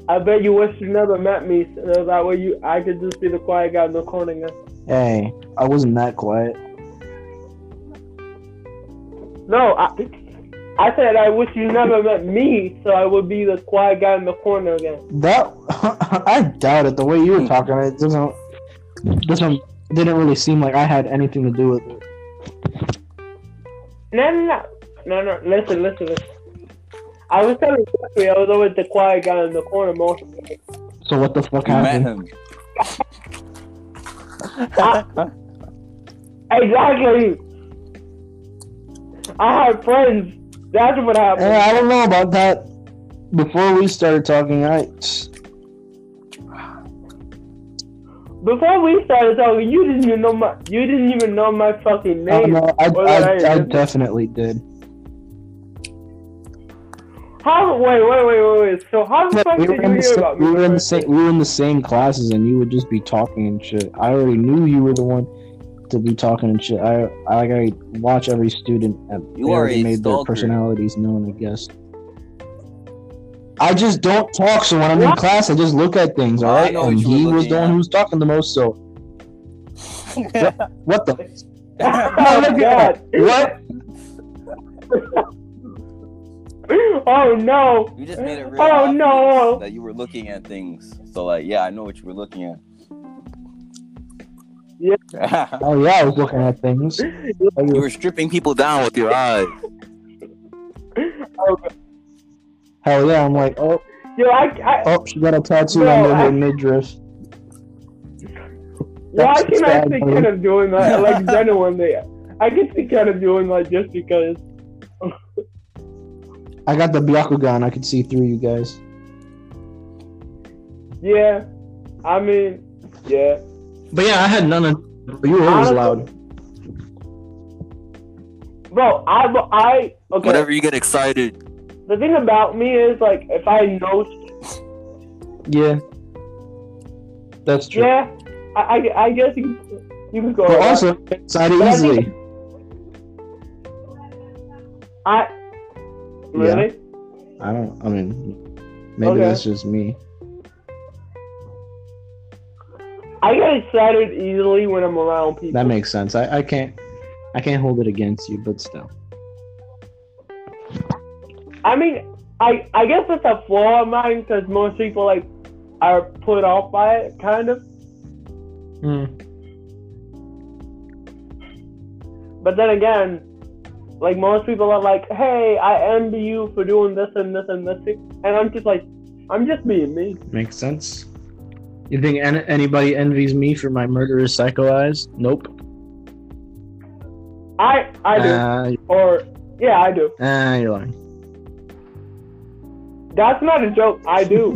I bet you wish you never met me, so that way you, I could just be the quiet guy in the corner now. Hey, I wasn't that quiet. No, I I said I wish you never met me, so I would be the quiet guy in the corner again. That I doubt it. The way you were talking, it doesn't doesn't didn't really seem like I had anything to do with it. No, no, no, no. no. Listen, listen, listen. I was telling Jeffrey I was always the quiet guy in the corner most of the time. So what the fuck happened? I, Exactly. I have friends. That's what happened. Hey, I don't know about that. Before we started talking, I... Before we started talking, you didn't even know my... You didn't even know my fucking name. Uh, no, I, I, I, I definitely did. How? Wait, wait, wait, wait, wait. So how the fuck did you hear about me? We were in the same. We were in the same classes, and you would just be talking and shit. I already knew you were the one to be talking and shit. I, I, I watch every student. They already made their personalities known, I guess. I just don't talk. So when I'm in class, I just look at things. All right, and he was the one who was talking the most. So what the? Oh my god! What? Oh no! You just made it real. Oh no! That you were looking at things. So like, yeah, I know what you were looking at. Yeah. Oh yeah, I was looking at things. You were stripping people down with your eyes. Oh. Hell yeah! I'm like, oh, yo, I, I, oh, she got a tattoo no, on her midriff. Why can I see kind of doing that? Like Jenna one day, I can see kind of doing that just because. I got the Byakugan. I could see through you guys. Yeah, I mean, yeah. But yeah, I had none of. You were always loud. Bro, I, I okay. Whenever you get excited. The thing about me is like, if I know. Yeah. That's true. Yeah, I, I, I guess you, you can go. But also, it's not easily. I, think, I. Really? Yeah. I don't, I mean, maybe okay. That's just me. I get excited easily when I'm around people. That makes sense. I, I can't, I can't hold it against you, but still. I mean, I, I guess that's a flaw of mine because most people, like, are put off by it, kind of. Hmm. But then again, like, most people are like, hey, I envy you for doing this and this and this thing. And I'm just like, I'm just being me. Makes sense. You think en- anybody envies me for my murderous psycho eyes? Nope. I I do. Uh, or, yeah, I do. Ah, uh, you're lying. That's not a joke. I do.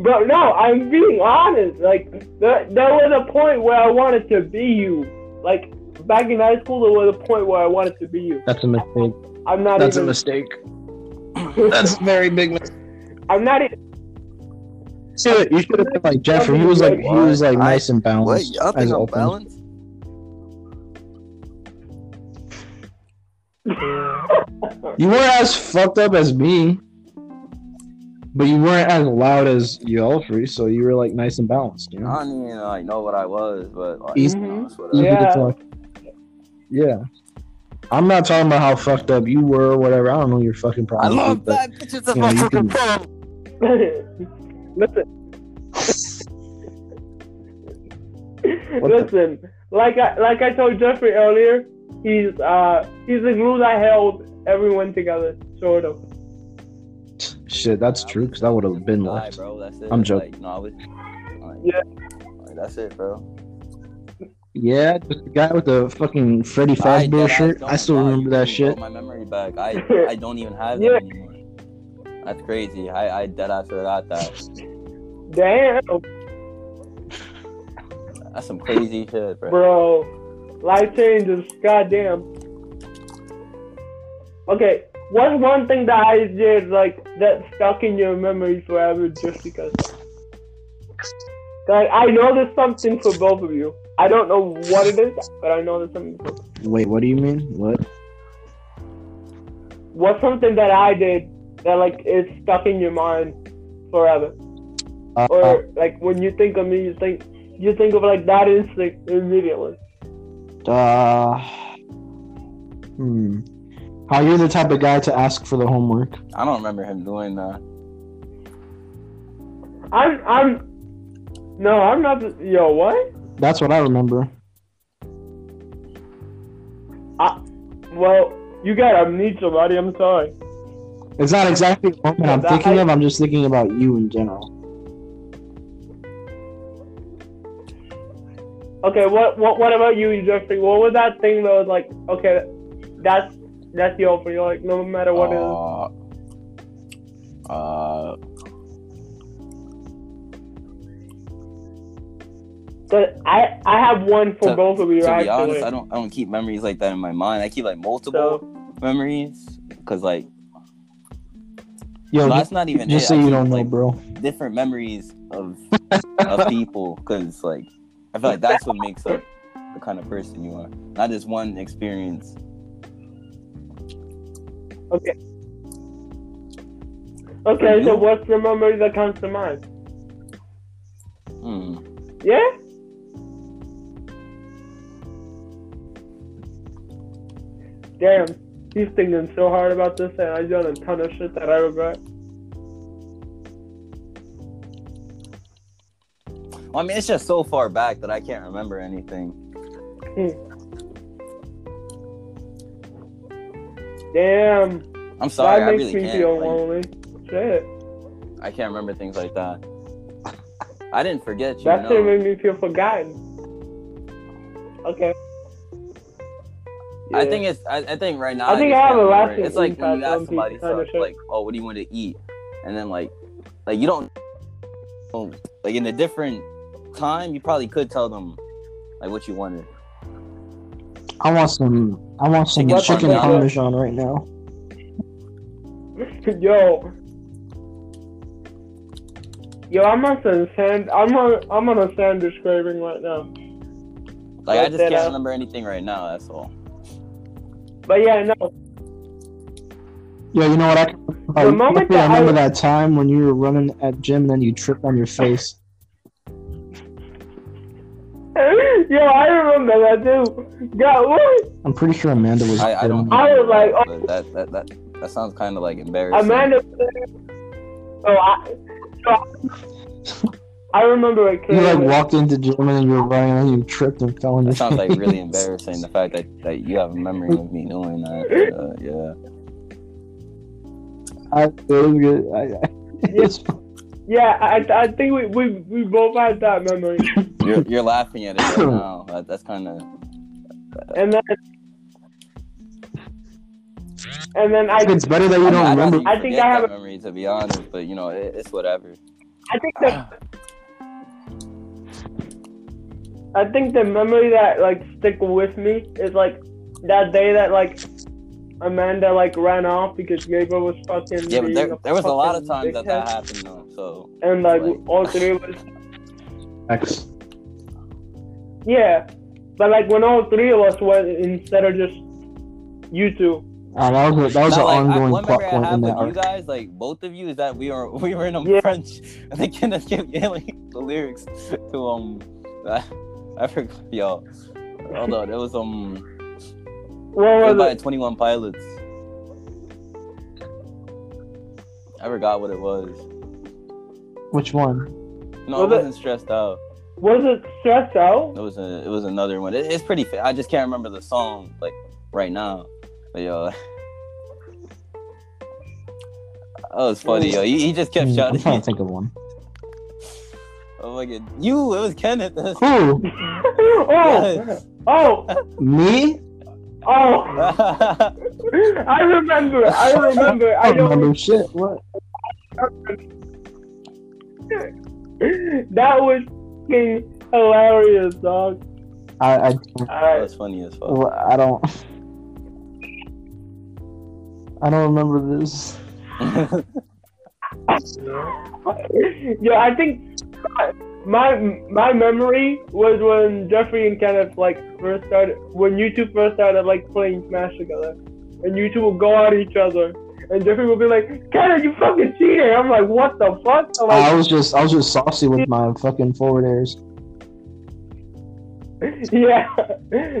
But no, I'm being honest. Like, there, there was a point where I wanted to be you. Like, back in high school, there was a point where I wanted to be you. That's a mistake. I'm not. That's even... a mistake. That's a very big mistake. I'm not even. See, what, you should have been like Jeffrey. He was like, what? He was like nice and balanced. What? I think I'm balanced? You weren't as fucked up as me, but you weren't as loud as Jeffrey, so you were like nice and balanced. You know? I mean, I know what I was, but like, easy, mm-hmm. easy yeah. to talk. Yeah, I'm not talking about how fucked up you were or whatever. I don't know your fucking problem. I love that. It's just a fucking problem. Listen, listen. The? Like I like I told Jeffrey earlier, he's uh he's the glue that held everyone together, sort of. Shit, that's true because I would have been left. Bro, that's it. I'm joking. Like, no, I was... right. Yeah, right, that's it, bro. Yeah, just the guy with the fucking Freddy Fazbear I, shirt. I, I still remember that shit. My memory back. I, I don't even have yeah. that anymore. That's crazy. I I dead I forgot that. Damn. That's some crazy shit, bro. Bro, life changes. Goddamn. Okay, what's one thing that I did like that stuck in your memory forever just because? Like I know there's something for both of you. I don't know what it is, but I know there's something. Wait, what do you mean? What? What's something that I did that like is stuck in your mind forever? Uh, or like when you think of me, you think you think of like that instinct immediately. Uh, hmm. How you're the type of guy to ask for the homework? I don't remember him doing that. I'm. I'm. No, I'm not. The, yo, what? That's what I remember. I, well, you gotta meet somebody. I'm sorry. It's not exactly the moment no, I'm thinking I, of. I'm just thinking about you in general. Okay, what what what about you, Jeffrey? What was that thing that was like, okay, that's that's your offer, you're like, no matter what uh, it is? Uh But I, I have one for to, both of you. To actually. be honest, I don't I don't keep memories like that in my mind. I keep like multiple so, memories because like, yo, so that's not even just it. so I you keep, don't know, like, bro. Different memories of of people because like I feel like that's what makes up the kind of person you are, not just one experience. Okay. Okay. So what's the memory that comes to mind? Hmm. Yeah. Damn, he's thinking so hard about this, and I've done a ton of shit that I regret. Well, I mean, it's just so far back that I can't remember anything. Hmm. Damn. I'm sorry, that I really can't. That makes me feel lonely. Like, shit. I can't remember things like that. I didn't forget you. That shit made me feel forgotten. Okay. Yeah. I think it's. I, I think right now. I think I, I have a lasting. It's like when you ask somebody stuff, like, "Oh, what do you want to eat?" and then like, like you don't. Like in a different time, you probably could tell them, like, what you wanted. I want some. I want some chicken, chicken parmesan right now. Yo. Yo, I'm on some sand. I'm on. I'm on a sandwich craving right now. Like, like I just can't I, remember anything right now. That's all. But yeah, no. Yeah, you know what? I can I, the moment that I remember I, that time when you were running at gym and then you tripped on your face. Yo, I remember that too. God, what? I'm pretty sure Amanda was. I, I don't. I was like, oh, that that that that sounds kind of like embarrassing. Amanda. Oh, I. I remember it clearly. You like walked into gym and you were running and you tripped and fell in your face. That sounds like really embarrassing. The fact that, that you have a memory of me knowing that. Uh, yeah. I feel good. I, I, it's yeah, I I think we, we we both had that memory. You're you're laughing at it right now. That, that's kind of. Uh, and then. And then I. It's better that you don't I, I remember. Don't I think I have that memory, to be honest, but you know it, it's whatever. I think that I think the memory that like stick with me is like that day that like Amanda like ran off because Gabriel was fucking. Yeah, but there, there was a lot of times that that happened though. So and like, like... all three of us. X. Yeah, but like when all three of us went instead of just you two. Uh, that was a, that was an like, ongoing I, plot point in that arc. You guys, like both of you, is that we were we were in a yeah. French. I think Kenneth kept yelling the lyrics to um, I, I forgot y'all. Hold on, it was um, what was it? Twenty One Pilots. I forgot what it was. Which one? No, was I wasn't it, stressed out. Was it Stressed Out? It was a, it was another one. It, it's pretty. I just can't remember the song like right now. Yo, that was funny. Yo, he, he just kept shouting. I'm trying to think of one. Oh my god, you! It was Kenneth. Who? oh, yes. oh, me? Oh, I remember. I remember. I, I don't remember shit. What? That was fucking hilarious, dog. I, I, I. That was funny as fuck. Well, I don't. I don't remember this. Yeah, I think my my memory was when Jeffrey and Kenneth like first started, when you two first started like playing Smash together, and you two would go at each other, and Jeffrey would be like, "Kenneth, you fucking cheater!" I'm like, "What the fuck?" Like, I was just I was just saucy with my fucking forward airs. Yeah,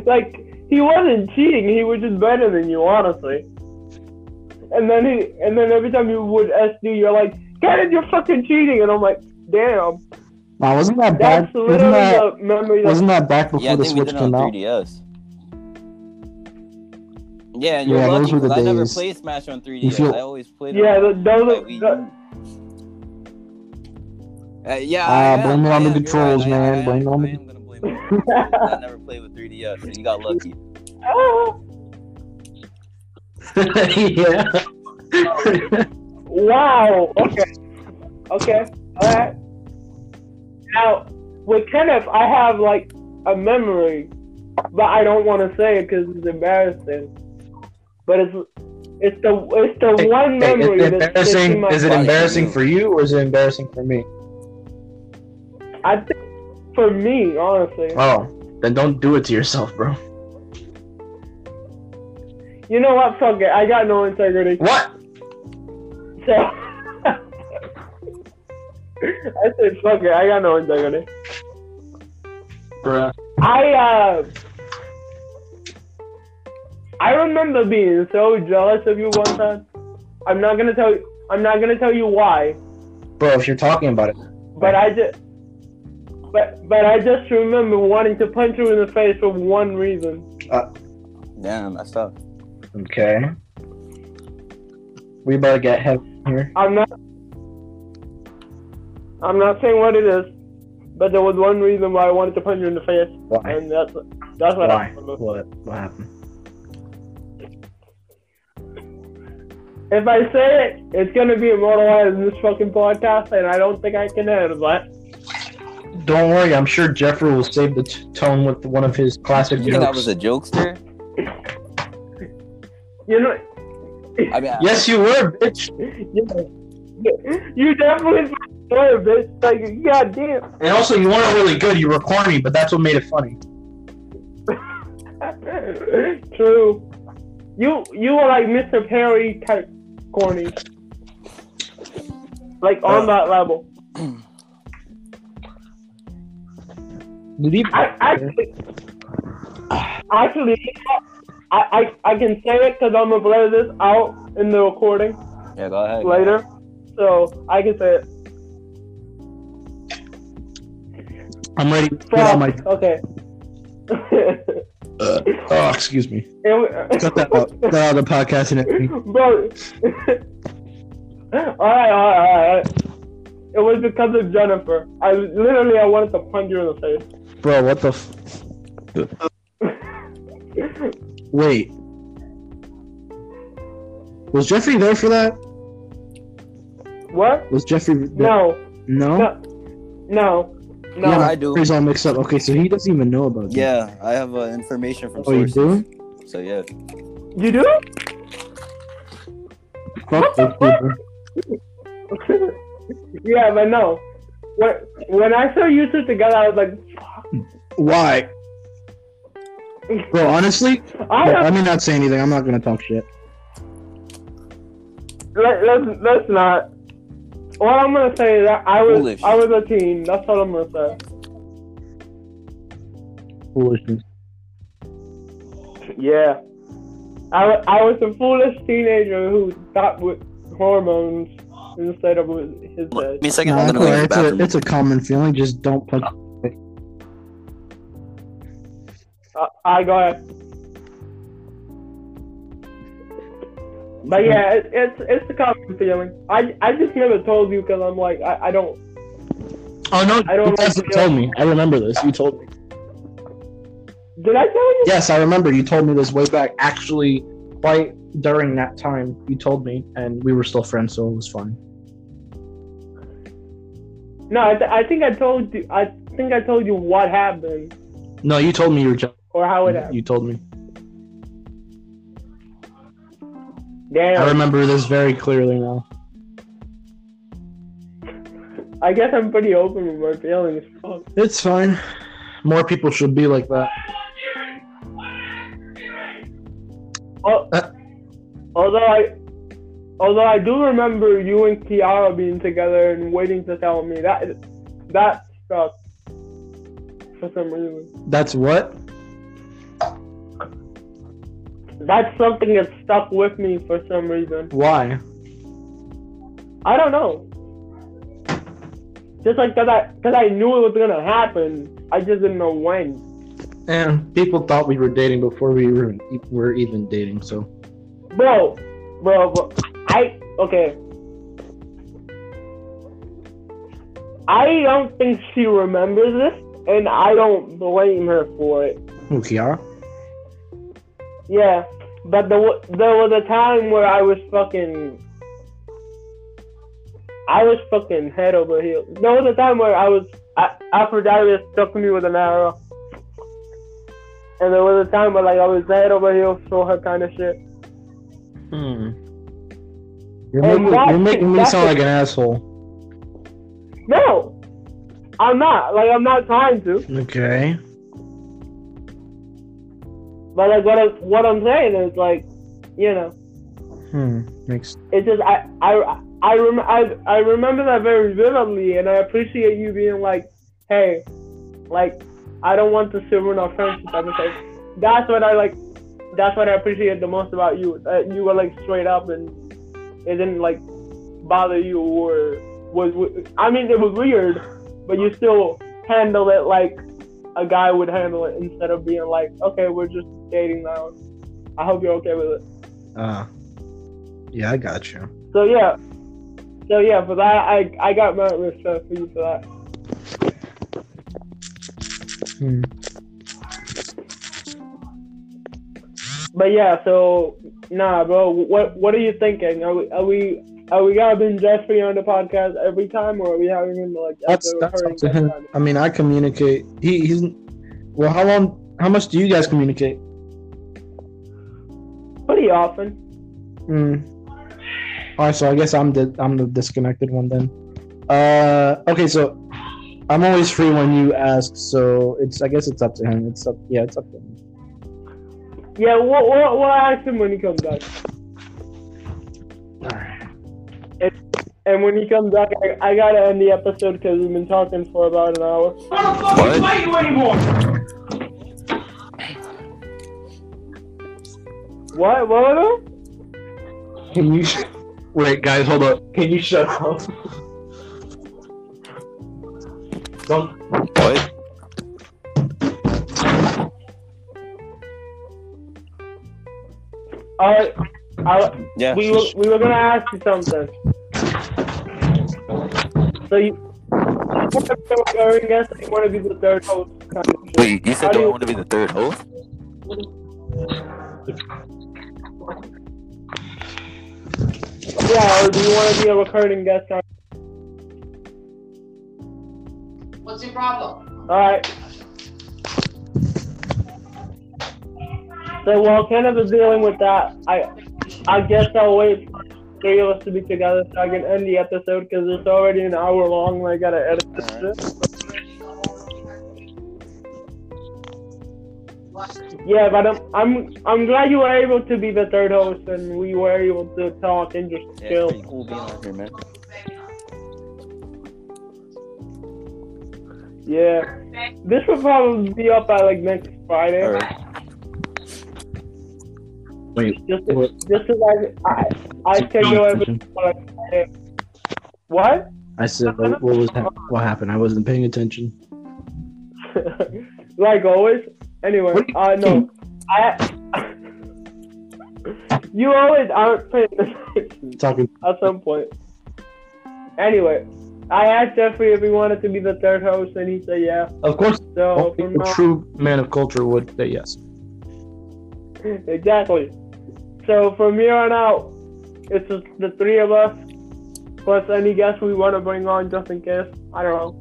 like he wasn't cheating; he was just better than you, honestly. And then he, and then every time you would S D, you're like, "Kenneth, you're fucking cheating," and I'm like, "Damn." Nah, wasn't that back? Wasn't that, memory wasn't that back before yeah, the Switch came out? three D S. Yeah, and you're yeah, lucky because I never played Smash on three D S. Feel- I always played. Yeah, on, those. Like, we, the... uh, yeah. Ah, uh, blame it on the controls, man. Blame it on the. I never played with three D S, and you got lucky. Oh. Yeah. Wow. Okay. Okay. All right. Now, with Kenneth, I have like a memory, but I don't want to say it because it's embarrassing. But it's it's the it's the hey, one hey, memory that's embarrassing. Is it embarrassing for you or is it embarrassing for me? I think for me, honestly. Oh, then don't do it to yourself, bro. You know what? Fuck it. I got no integrity. What? So I said, fuck it. I got no integrity. Bruh. I uh, I remember being so jealous of you one time. I'm not gonna tell you. I'm not gonna tell you why. Bro, if you're talking about it. But I just. But but I just remember wanting to punch you in the face for one reason. Uh, Damn, that's tough. Okay. We better get heavy here. I'm not. I'm not saying what it is, but there was one reason why I wanted to punch you in the face. Why? And that's that's what why? I remember. What? What happened? If I say it, it's gonna be immortalized in this fucking podcast, and I don't think I can handle that. Don't worry, I'm sure Jeffrey will save the t- tone with one of his classic you jokes. You think I was a jokester? You know... I mean, I... Yes, you were, bitch! Yeah. You definitely were, bitch. Like, goddamn. And also, you weren't really good. You were corny, but that's what made it funny. True. You you were like Mister Perry type corny. Like, on uh. that level. I, actually, actually, I, I I can say it because I'm gonna blur this out in the recording. Yeah, go ahead. Later, so I can say it. I'm ready. So, Get on my... Okay. uh, oh, excuse me. We... Cut that out. Cut out the podcast and everything. Bro. all right, all right, all right. It was because of Jennifer. I literally I wanted to punch you in the face. Bro, what the f- Wait. Was Jeffrey there for that? What? Was Jeffrey there? No. No? No. No. no. Yeah, I do. He's all mixed up. Okay, so he doesn't even know about that. Yeah, I have uh, information from sources. Oh, you do? So, yeah. You do? Fuck the fuck? Yeah, but no. When, when I saw you two together, I was like, fuck. Why? Bro, honestly, I let me not say anything. I'm not going to talk shit. Let, let's, let's not. What I'm going to say is that I was Foolish. I was a teen. That's what I'm going to say. Foolishness. Yeah. I, I was a foolish teenager who stopped with hormones. Instead of his head. Me second, no, I'm gonna go it's, a, it's a common feeling. Just don't punch. Uh, I got it. But yeah, it, it's it's a common feeling. I I just never told you because I'm like I, I don't. Oh no! I don't you guys like told me. I remember this. You told me. Did I tell you? Yes, I remember. You told me this way back. Actually, quite during that time, you told me, and we were still friends, so it was fine. No, I, th- I think I told you. I think I told you what happened. No, you told me you were jealous. Or how it happened. You told me. Damn. I remember this very clearly now. I guess I'm pretty open with my feelings. Fuck. It's fine. More people should be like that. Oh. Uh- Although I, although I do remember you and Tiara being together and waiting to tell me that, that stuck for some reason. That's what? That's something that stuck with me for some reason. Why? I don't know. Just like cause I, cause I knew it was gonna happen. I just didn't know when. And people thought we were dating before we were even dating, so. Bro, bro, bro, I, okay. I don't think she remembers this, And I don't blame her for it. Who, Tiara? Yeah, but the, there was a time where I was fucking... I was fucking head over heels. There was a time where I was... I, Aphrodite stuck me with an arrow. And there was a time where like I was head over heels for her kind of shit. Hmm. You're, making, that, you're making me sound like an asshole. No! I'm not. Like, I'm not trying to. Okay. But, like, what, I, what I'm saying is, like, you know. Hmm. Makes sense. It's just, I I, I, rem- I I remember that very vividly, and I appreciate you being like, hey, like, I don't want to ruin our friendship. I was like, that's what I, like, that's what I appreciate the most about you. Uh, you were, like, straight up, and it didn't, like, bother you or was, I mean, it was weird. But you still handle it like a guy would handle it instead of being like, okay, we're just dating now. I hope you're okay with it. Uh, yeah, I got you. So, yeah. So, yeah, for that, I I got my respect for you for that. Hmm. But, yeah, so, nah, bro, what what are you thinking? Are we... Are we Are we gonna bring Jeffrey on the podcast every time, or are we having him like? That's that's up to him. I mean, I communicate. He he's well. How long? How much do you guys communicate? Pretty often. Hmm. All right, so I guess I'm the I'm the disconnected one then. Uh, okay, so I'm always free when you ask. So it's I guess it's up to him. It's up. Yeah, it's up to him. Yeah, we'll we'll, we'll ask him when he comes back. All right. And when he comes back, I, I gotta end the episode because we've been talking for about an hour. I don't fucking fight you anymore! What? What was it? Can you... Sh- Wait, guys, hold up. Can you shut up? Don't... What? Alright. Yeah. We were, we were gonna ask you something. So you, you want to be the third guest, or you want to be the third host? Kind of Wait, you said do you I want to be the third host? Yeah, or do you want to be a recurring guest? Kind of... What's your problem? All right. So while Kenneth is dealing with that, I, I guess I'll wait. Three of us to be together so I can end the episode because it's already an hour long and I gotta edit this shit. Yeah, but I'm I'm I'm glad you were able to be the third host and we were able to talk and just yeah, chill. It's pretty cool being on here, man. Yeah, this will probably be up by like next Friday. All right. Wait, just to, just to, I, I schedule everything. What? I said, what, what was ha- what happened? I wasn't paying attention. Like always. Anyway, uh, no, I you always aren't paying attention. Talking at some point. Anyway, I asked Jeffrey if he wanted to be the third host, and he said, yeah. Of course. So a now, true man of culture would say yes. Exactly. So from here on out, it's just the three of us, plus any guests we want to bring on just in case. I don't know.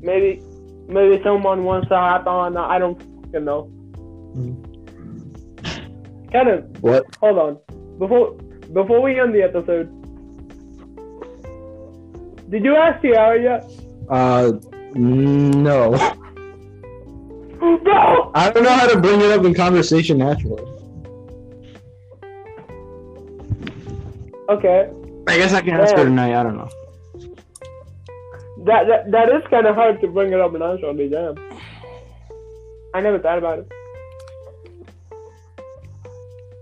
Maybe maybe someone wants to hop on. I don't fucking know. Mm-hmm. Kenneth. What? Hold on. Before before we end the episode, did you ask Tiara yet? Uh, no. No! I don't know how to bring it up in conversation naturally. Okay. I guess I can ask her tonight. I don't know. That that, that is kind of hard to bring it up in answer. Damn. I never thought about it.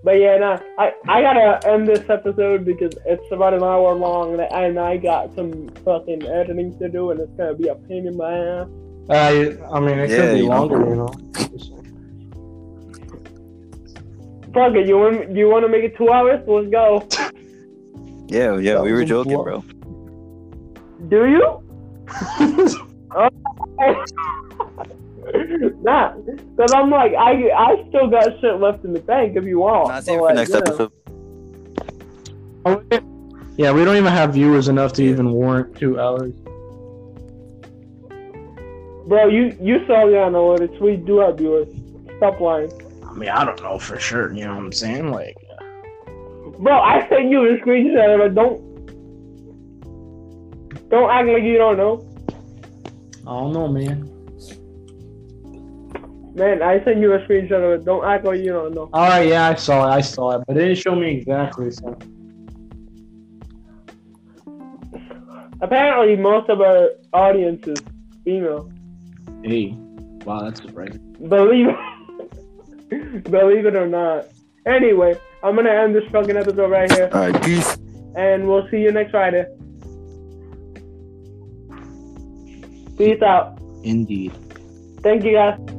But yeah, nah. I, I gotta end this episode because it's about an hour long and I got some fucking editing to do and it's gonna be a pain in my ass. Uh, I mean, it yeah, could be longer, you know. Fuck it, you want you want to make it two hours? Let's go. Yeah, yeah, we were joking, bro. Do you? Oh. Nah, because I'm like, I I still got shit left in the bank if you want. Nah, so like, for next yeah. episode. Yeah, we don't even have viewers enough to even warrant two hours. Bro, you, you saw me on the order. We do have viewers. Stop lying. I mean, I don't know for sure. You know what I'm saying? Like, bro, I sent you a screenshot, but don't, don't act like you don't know. I don't know, man. Man, I sent you a screenshot of it. Don't act like you don't know. All right, yeah, I saw it. I saw it, but it didn't show me exactly. So. Apparently, most of our audience is female. Hey, wow, that's surprising. Believe it, believe it or not. Anyway, I'm gonna end this fucking episode right here. All right, peace. And we'll see you next Friday. Peace out. Indeed. Thank you, guys.